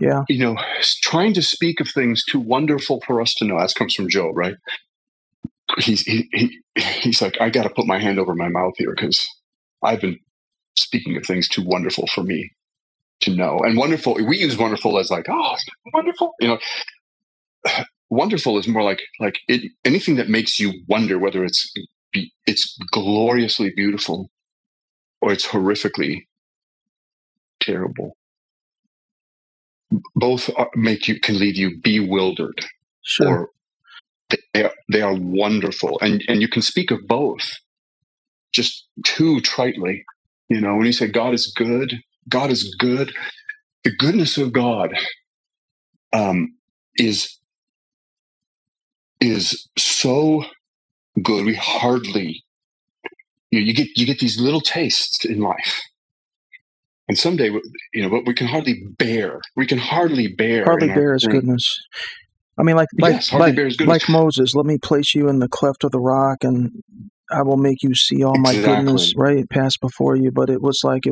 yeah. You know, trying to speak of things too wonderful for us to know. That comes from Job, right? He's like, I got to put my hand over my mouth here because I've been speaking of things too wonderful for me to know. And wonderful, we use wonderful as like, oh, wonderful. You know, wonderful is more like it, anything that makes you wonder, whether it's gloriously beautiful or it's horrifically terrible. Both can leave you bewildered. Sure. Or they are wonderful. And you can speak of both just too tritely. You know, when you say God is good, the goodness of God is so good. We hardly, you know, you get these little tastes in life, and someday, you know, but we can hardly bear. His goodness. I mean, like Moses, let me place you in the cleft of the rock, and I will make you see all my goodness, right, pass before you. But it was like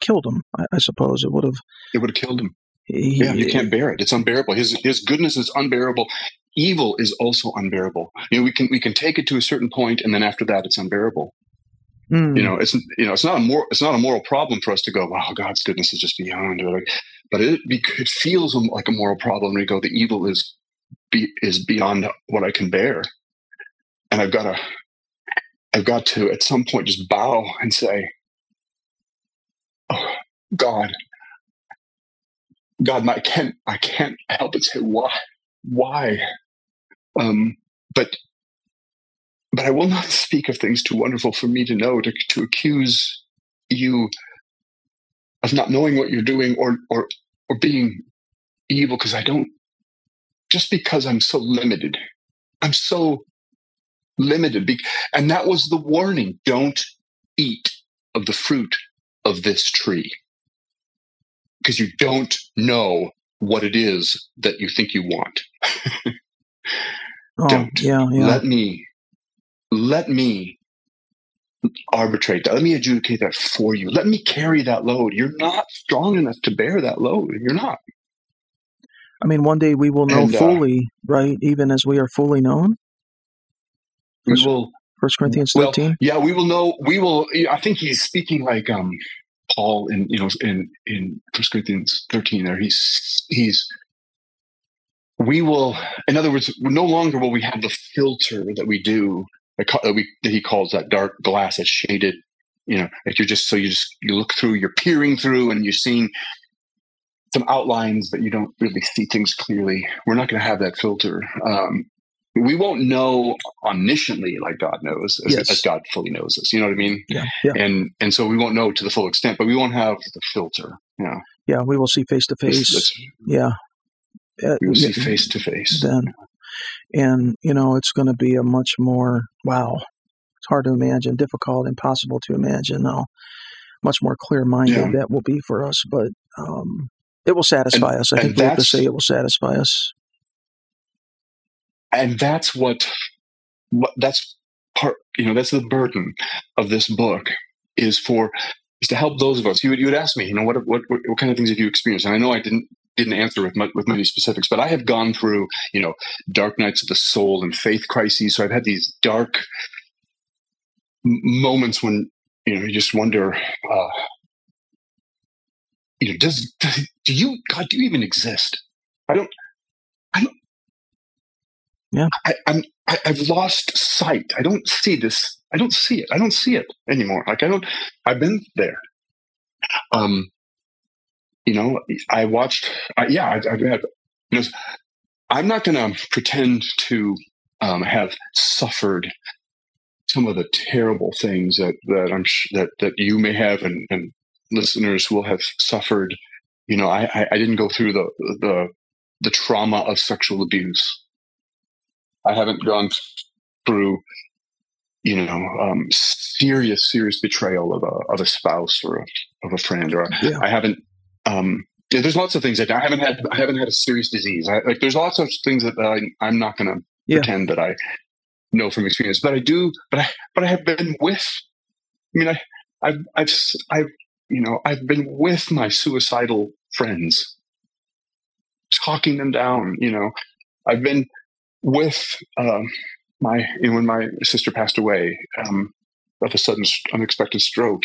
killed him. I suppose it would have. It would have killed him. Yeah, you can't bear it. It's unbearable. His goodness is unbearable. Evil is also unbearable. You know, we can take it to a certain point, and then after that, it's unbearable. Mm. You know, it's not a moral problem for us to go, wow, God's goodness is just beyond. But it feels like a moral problem when you go, the evil is beyond what I can bear, and I've got to at some point just bow and say, oh, God, I can't help but say, why? But I will not speak of things too wonderful for me to know, to accuse you of not knowing what you're doing or being evil, because I'm so limited. I'm so limited. And that was the warning. Don't eat of the fruit of this tree, because you don't know what it is that you think you want. Don't. Yeah. Let me arbitrate that. Let me adjudicate that for you. Let me carry that load. You're not strong enough to bear that load. You're not. I mean, one day we will know fully, right? Even as we are fully known. We will First Corinthians 13? Well, yeah, we will know. I think he's speaking like Paul in First Corinthians 13 there. In other words, no longer will we have the filter that we do, that he calls that dark glass, that's shaded, like you look through, you're peering through and you're seeing some outlines, but you don't really see things clearly. We're not going to have that filter. We won't know omnisciently like God knows, as God fully knows us. You know what I mean? Yeah. Yeah. And so we won't know to the full extent, but we won't have the filter. Yeah. Yeah. We will see face to face. Yeah. We will see face to face then, and it's going to be a much more it's hard to imagine, difficult, impossible to imagine now. Much more clear-minded that will be for us, but it will satisfy us. I think we have to say it will satisfy us. And that's that's part. That's the burden of this book is to help those of us. You would ask me, what kind of things have you experienced? And I know I didn't answer with many specifics, but I have gone through dark nights of the soul and faith crises. So I've had these dark moments when you just wonder, do you even exist? I don't. Yeah, I've lost sight. I don't see this. I don't see it. I don't see it anymore. I've been there. I'm not going to pretend to have suffered some of the terrible things that I'm that you may have, and listeners will have suffered. I didn't go through the trauma of sexual abuse. I haven't gone through, serious betrayal of a spouse or of a friend, or I haven't. There's lots of things that I haven't had. I haven't had a serious disease. There's lots of things that I'm not going to pretend that I know from experience, but I do. But I have been with. I've been with my suicidal friends, talking them down. I've been with when my sister passed away of a sudden unexpected stroke,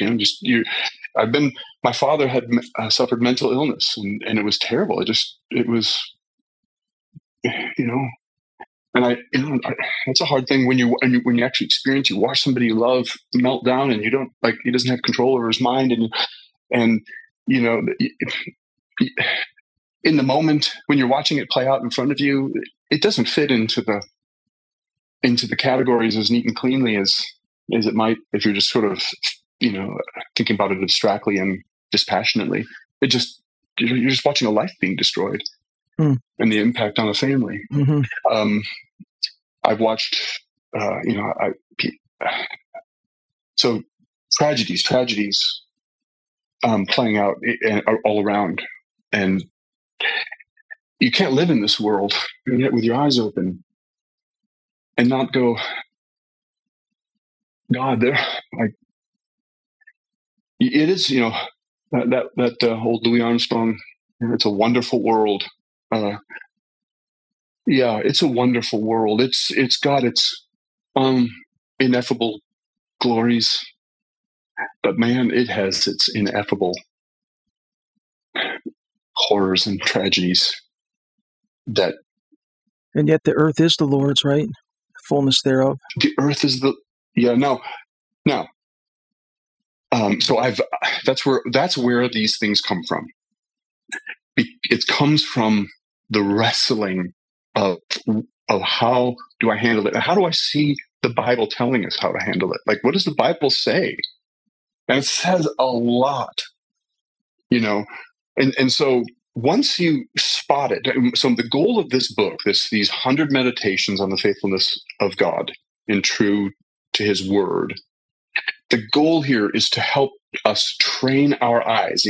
my father had suffered mental illness, and it was terrible. It was, and that's a hard thing when you actually experience. You watch somebody you love melt down, and you don't he doesn't have control over his mind, and in the moment when you're watching it play out in front of you, it doesn't fit into the categories as neat and cleanly as it might if you're just sort of thinking about it abstractly and dispassionately. It just you're just watching a life being destroyed and the impact on a family. Mm-hmm. I've watched so tragedies playing out all around, and you can't live in this world, and yet with your eyes open, and not go, God, there. It is, that old Louis Armstrong. It's a wonderful world. It's a wonderful world. It's got its ineffable glories, but man, it has its ineffable horrors and tragedies. And yet the earth is the Lord's, right? The fullness thereof. The earth is now. That's where these things come from. It comes from the wrestling of how do I handle it? How do I see the Bible telling us how to handle it? Like, what does the Bible say? And it says a lot, and so. Once you spot it, so the goal of this book, these 100 meditations on the faithfulness of God and true to His Word, the goal here is to help us train our eyes,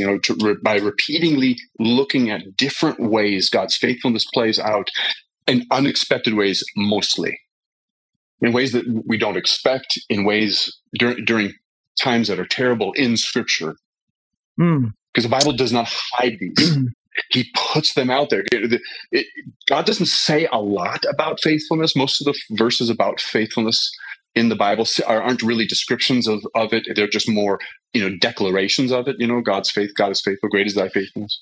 by repeatedly looking at different ways God's faithfulness plays out in unexpected ways, mostly in ways that we don't expect, in ways during times that are terrible in Scripture, because the Bible does not hide these. He puts them out there. God doesn't say a lot about faithfulness. Most of the verses about faithfulness in the Bible aren't really descriptions of it. They're just more, declarations of it. God's faith, God is faithful, great is thy faithfulness.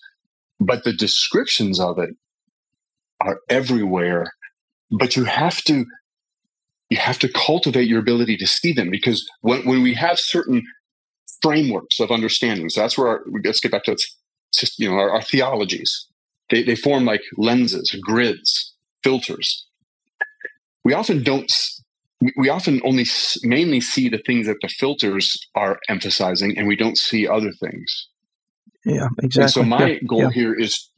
But the descriptions of it are everywhere. But you have to cultivate your ability to see them, because when we have certain frameworks of understanding, so that's where let's get back to our theologies. They form like lenses, grids, filters. We often only mainly see the things that the filters are emphasizing, and we don't see other things. Yeah, exactly. And so my goal here is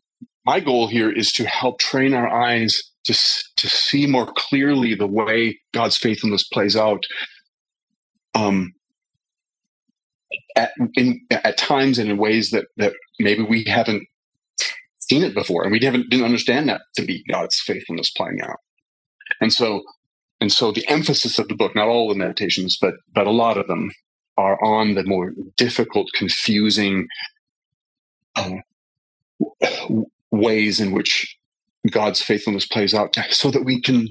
to help train our eyes to see more clearly the way God's faithfulness plays out at times and in ways that maybe we haven't seen it before, and we didn't understand that to be God's faithfulness playing out. And so the emphasis of the book, not all the meditations, but a lot of them, are on the more difficult, confusing ways in which God's faithfulness plays out, so we can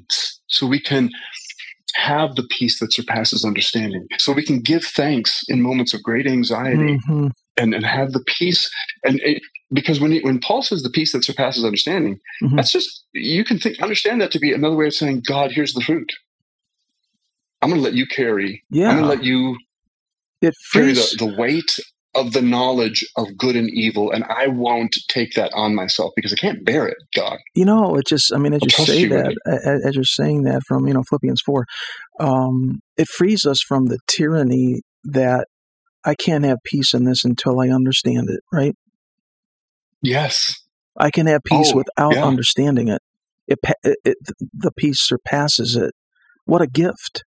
have the peace that surpasses understanding, so we can give thanks in moments of great anxiety, mm-hmm. and have the peace. Because when Paul says the peace that surpasses understanding, mm-hmm. that's just, you can understand that to be another way of saying, God, here's the fruit. I'm going to let you carry. Yeah. I'm going to let you carry the weight of the knowledge of good and evil, and I won't take that on myself because I can't bear it, God. As you're saying that from, Philippians 4, it frees us from the tyranny that I can't have peace in this until I understand it, right? Yes. I can have peace without understanding it. The peace surpasses it. What a gift.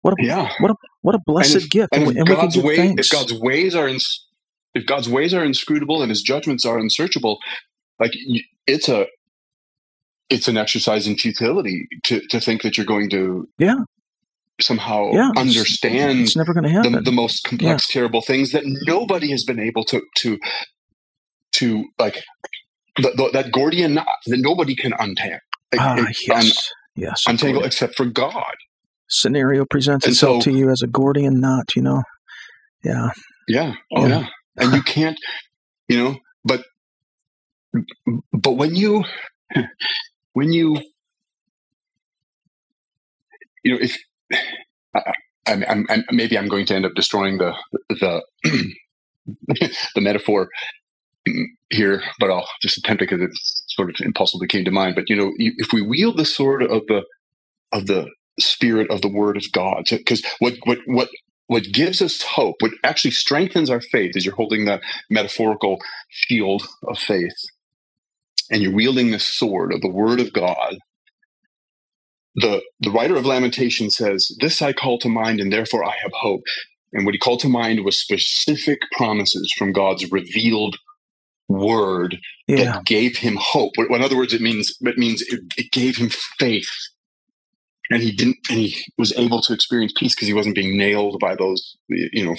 What a blessed gift. If God's ways are inscrutable and his judgments are unsearchable, it's an exercise in futility to think that you're going to understand it's never going to happen. The most complex, terrible things that nobody has been able to like that Gordian knot that nobody can untangle. Untangle except for God. Scenario presents itself to you as a Gordian knot, Yeah. Yeah. Oh, yeah. And you can't, but if maybe I'm going to end up destroying the the metaphor here, but I'll just attempt it because it's sort of impulsively came to mind. But, if we wield the sword of the Spirit of the Word of God, because what gives us hope, what actually strengthens our faith, is you're holding that metaphorical shield of faith, and you're wielding this sword of the Word of God. The writer of Lamentations says, "This I call to mind, and therefore I have hope." And what he called to mind was specific promises from God's revealed Word that gave him hope. In other words, it means it gave him faith. And he was able to experience peace because he wasn't being nailed by those,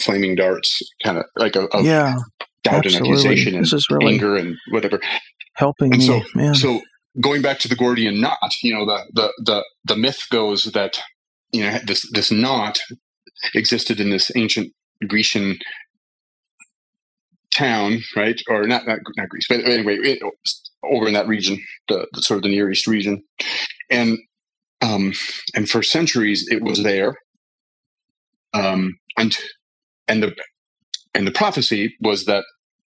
flaming darts, kind of like of doubt and accusation and really anger and whatever. Helping. And so, so going back to the Gordian knot, the myth goes that this knot existed in this ancient Grecian town, right? Or not Greece, but anyway, over in that region, the sort of the Near East region, and for centuries it was there, and the prophecy was that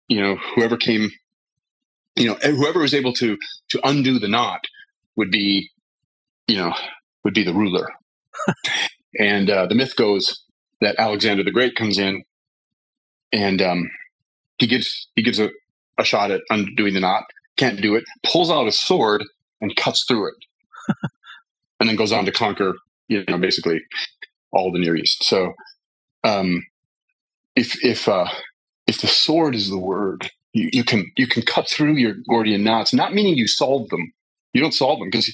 whoever came, whoever was able to undo the knot would be the ruler. And the myth goes that Alexander the Great comes in, and he gives a shot at undoing the knot, can't do it, pulls out a sword and cuts through it. And then goes on to conquer, basically all the Near East. So, if the sword is the word, you can cut through your Gordian knots. Not meaning you solve them. You don't solve them because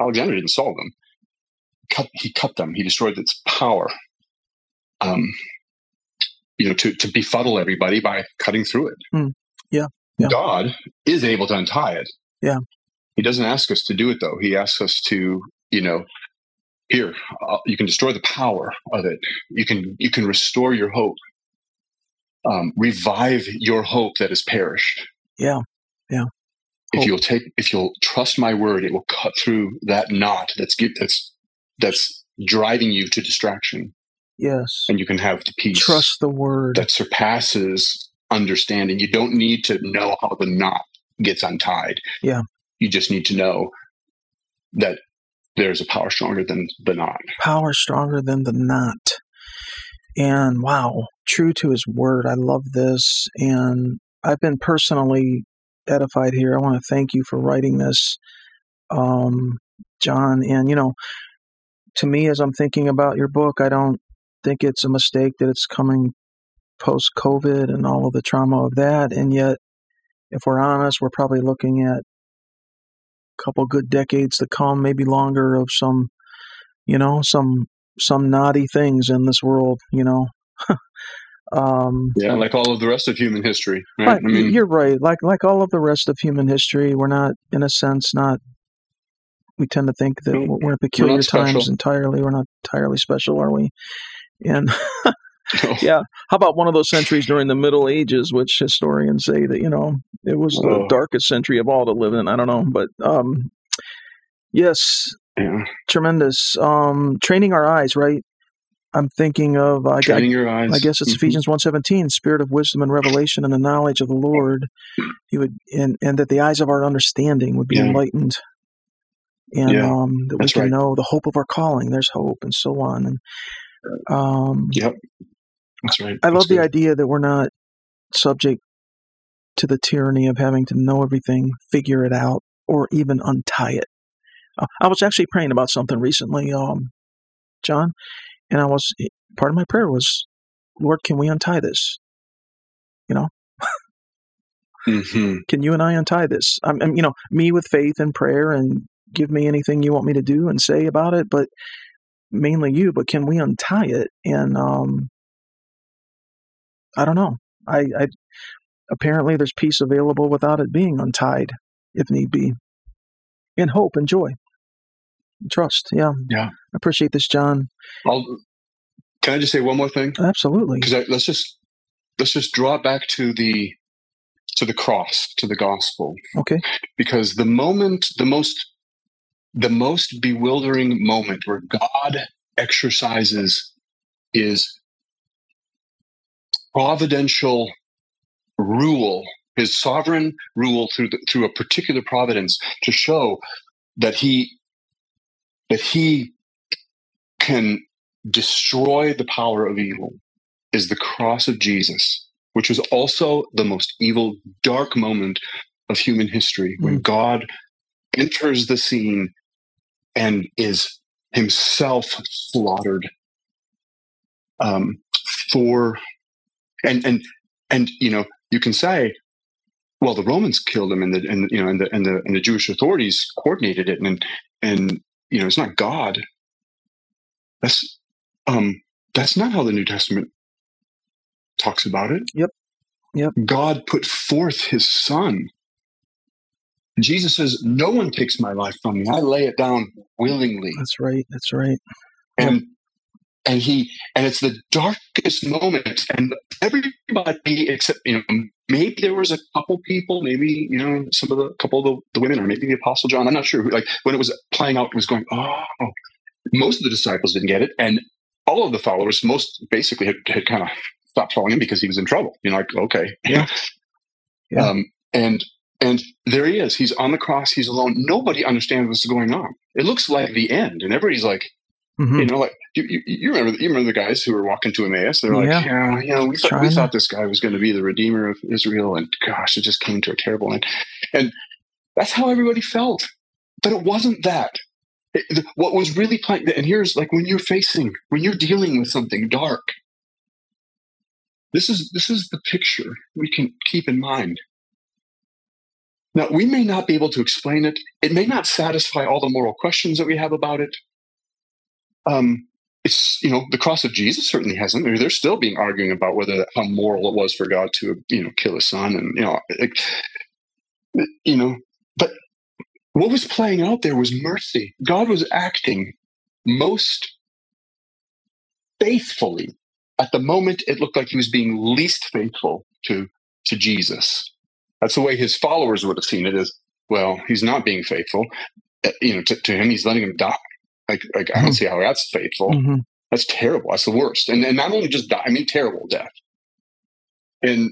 Alexander didn't solve them. He cut them. He destroyed its power. To befuddle everybody by cutting through it. God is able to untie it. Yeah. He doesn't ask us to do it though. He asks us to Here, you can destroy the power of it. You can restore your hope. Revive your hope that has perished. Yeah. Hope. If you'll trust my word, it will cut through that knot that's driving you to distraction. Yes. And you can have the peace. Trust the word that surpasses understanding. You don't need to know how the knot gets untied. Yeah. You just need to know that there's a power stronger than the knot. Power stronger than the knot. And wow, true to his word. I love this. And I've been personally edified here. I want to thank you for writing this, John. And, to me, as I'm thinking about your book, I don't think it's a mistake that it's coming post-COVID and all of the trauma of that. And yet, if we're honest, we're probably looking at a couple good decades to come, maybe longer, of some naughty things in this world, yeah, like all of the rest of human history. Right? I mean, you're right. Like all of the rest of human history, we're not, in a sense, we tend to think that we're in peculiar times entirely. We're not entirely special, are we? And yeah, how about one of those centuries during the Middle Ages, which historians say that, it was the darkest century of all to live in. I don't know, but yes. Yeah. Tremendous. Training our eyes, right? I'm thinking of training your eyes. I guess it's Ephesians 1:17, spirit of wisdom and revelation and the knowledge of the Lord, and that the eyes of our understanding would be enlightened. And that we can know the hope of our calling. There's hope, and so on. And yep. That's right. I love the idea that we're not subject to the tyranny of having to know everything, figure it out, or even untie it. I was actually praying about something recently, John, and part of my prayer was, Lord, can we untie this? Mm-hmm. Can you and I untie this? I'm, me with faith and prayer, and give me anything you want me to do and say about it, but mainly you, but can we untie it? And I don't know. I apparently there's peace available without it being untied, if need be, and hope and joy. Trust. Yeah. I appreciate this, John. Can I just say one more thing? Absolutely. Because let's just draw it back to the cross, to the gospel. Okay. Because the most bewildering moment where God exercises his providential rule, his sovereign rule through a particular providence to show that he can destroy the power of evil, is the cross of Jesus, which was also the most evil, dark moment of human history, when God enters the scene and is himself slaughtered for, and you can say, well, the Romans killed him, and the Jewish authorities coordinated it, and it's not God. That's not how the New Testament talks about it. Yep. God put forth his Son. Jesus says, "No one takes my life from me. I lay it down willingly." That's right. And it's the darkest moment, and everybody except maybe there was a couple people, maybe a couple of the women, or maybe the Apostle John. I'm not sure. When it was playing out, it was going, oh, most of the disciples didn't get it, and all of the followers, most basically had kind of stopped following him because he was in trouble. Okay, yeah. And there he is. He's on the cross. He's alone. Nobody understands what's going on. It looks like the end, and everybody's like, you remember the guys who were walking to Emmaus? They're like, we thought this guy was going to be the Redeemer of Israel, and gosh, it just came to a terrible end. And that's how everybody felt, but it wasn't that. What was really playing, and here's like when you're dealing with something dark. This is the picture we can keep in mind. Now, we may not be able to explain it. It may not satisfy all the moral questions that we have about it. The cross of Jesus certainly hasn't. I mean, they're still being arguing about how moral it was for God to, kill his son, and, But what was playing out there was mercy. God was acting most faithfully at the moment it looked like he was being least faithful to Jesus. That's the way his followers would have seen it, as, well, he's not being faithful. You know, to him, he's letting him die. Like mm-hmm. I don't see how that's faithful. Mm-hmm. That's terrible. That's the worst. And not only just die, I mean, terrible death. And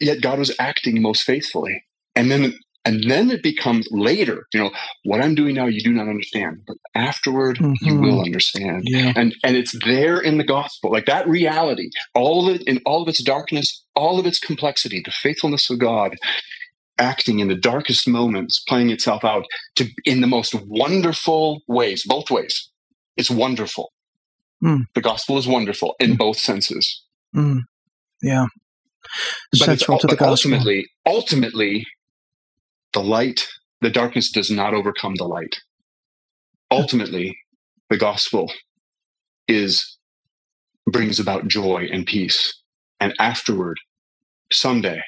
yet God was acting most faithfully. And then it becomes later, you know, what I'm doing now, you do not understand, but afterward mm-hmm. you will understand. Yeah. And it's there in the gospel, like that reality, all of it in all of its darkness, all of its complexity, the faithfulness of God acting in the darkest moments, playing itself out in the most wonderful ways, both ways. It's wonderful. Mm. The gospel is wonderful in both senses. Mm. Yeah. Ultimately, the light, the darkness does not overcome the light. Ultimately, the gospel brings about joy and peace. And afterward, someday,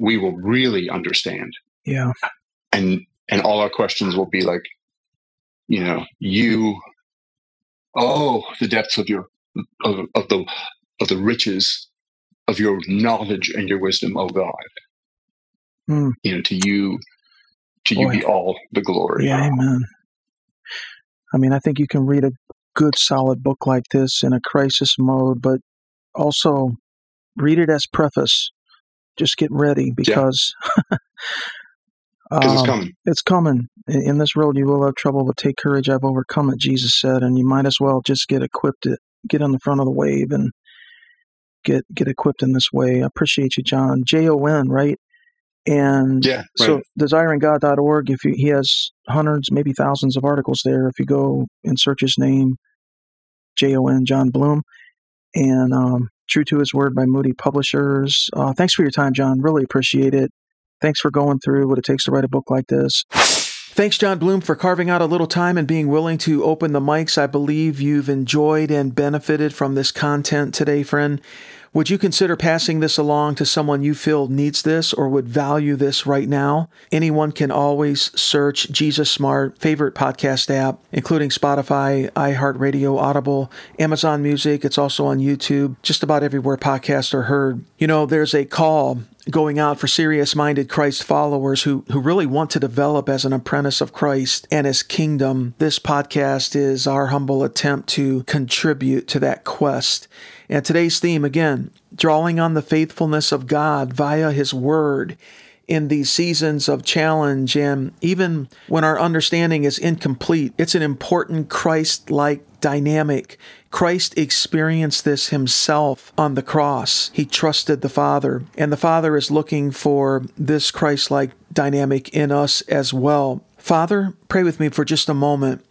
we will really understand. Yeah. And all our questions will be like, you know, the depths of the riches of your knowledge and your wisdom, oh God. Mm. You know, to you be all the glory. Yeah, amen. I mean, I think you can read a good, solid book like this in a crisis mode, but also read it as preface. Just get ready, because it's coming. It's coming. In this world, you will have trouble, but take courage. I've overcome it, Jesus said, and you might as well just get equipped. Get on the front of the wave and get equipped in this way. I appreciate you, John. Jon, right? And yeah, right. So desiringgod.org, he has hundreds, maybe thousands of articles there. If you go and search his name, Jon, John Bloom, and True to His Word by Moody Publishers. Thanks for your time, John. Really appreciate it. Thanks for going through what it takes to write a book like this. Thanks, John Bloom, for carving out a little time and being willing to open the mics. I believe you've enjoyed and benefited from this content today, friend. Would you consider passing this along to someone you feel needs this or would value this right now? Anyone can always search Jesus Smart, favorite podcast app, including Spotify, iHeartRadio, Audible, Amazon Music. It's also on YouTube, just about everywhere podcasts are heard. You know, there's a call going out for serious-minded Christ followers who really want to develop as an apprentice of Christ and His kingdom. This podcast is our humble attempt to contribute to that quest. And today's theme, again, drawing on the faithfulness of God via His Word in these seasons of challenge. And even when our understanding is incomplete, it's an important Christ-like dynamic. Christ experienced this Himself on the cross. He trusted the Father, and the Father is looking for this Christ-like dynamic in us as well. Father, pray with me for just a moment.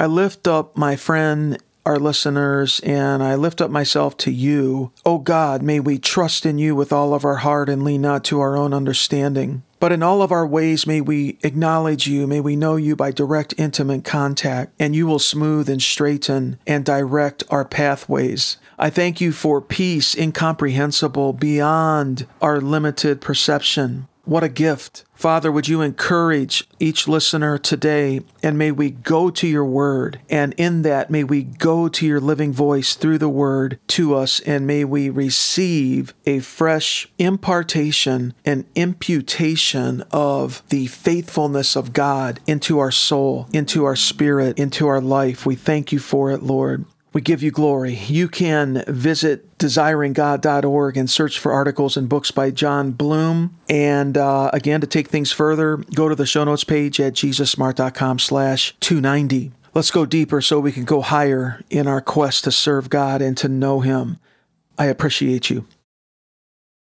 I lift up my friend, our listeners, and I lift up myself to you. Oh God, may we trust in you with all of our heart and lean not to our own understanding. But in all of our ways, may we acknowledge you. May we know you by direct, intimate contact, and you will smooth and straighten and direct our pathways. I thank you for peace incomprehensible beyond our limited perception. What a gift. Father, would you encourage each listener today, and may we go to your word, and in that, may we go to your living voice through the word to us, and may we receive a fresh impartation and imputation of the faithfulness of God into our soul, into our spirit, into our life. We thank you for it, Lord. We give you glory. You can visit desiringgod.org and search for articles and books by John Bloom. And again, to take things further, go to the show notes page at jesussmart.com/290. Let's go deeper so we can go higher in our quest to serve God and to know Him. I appreciate you.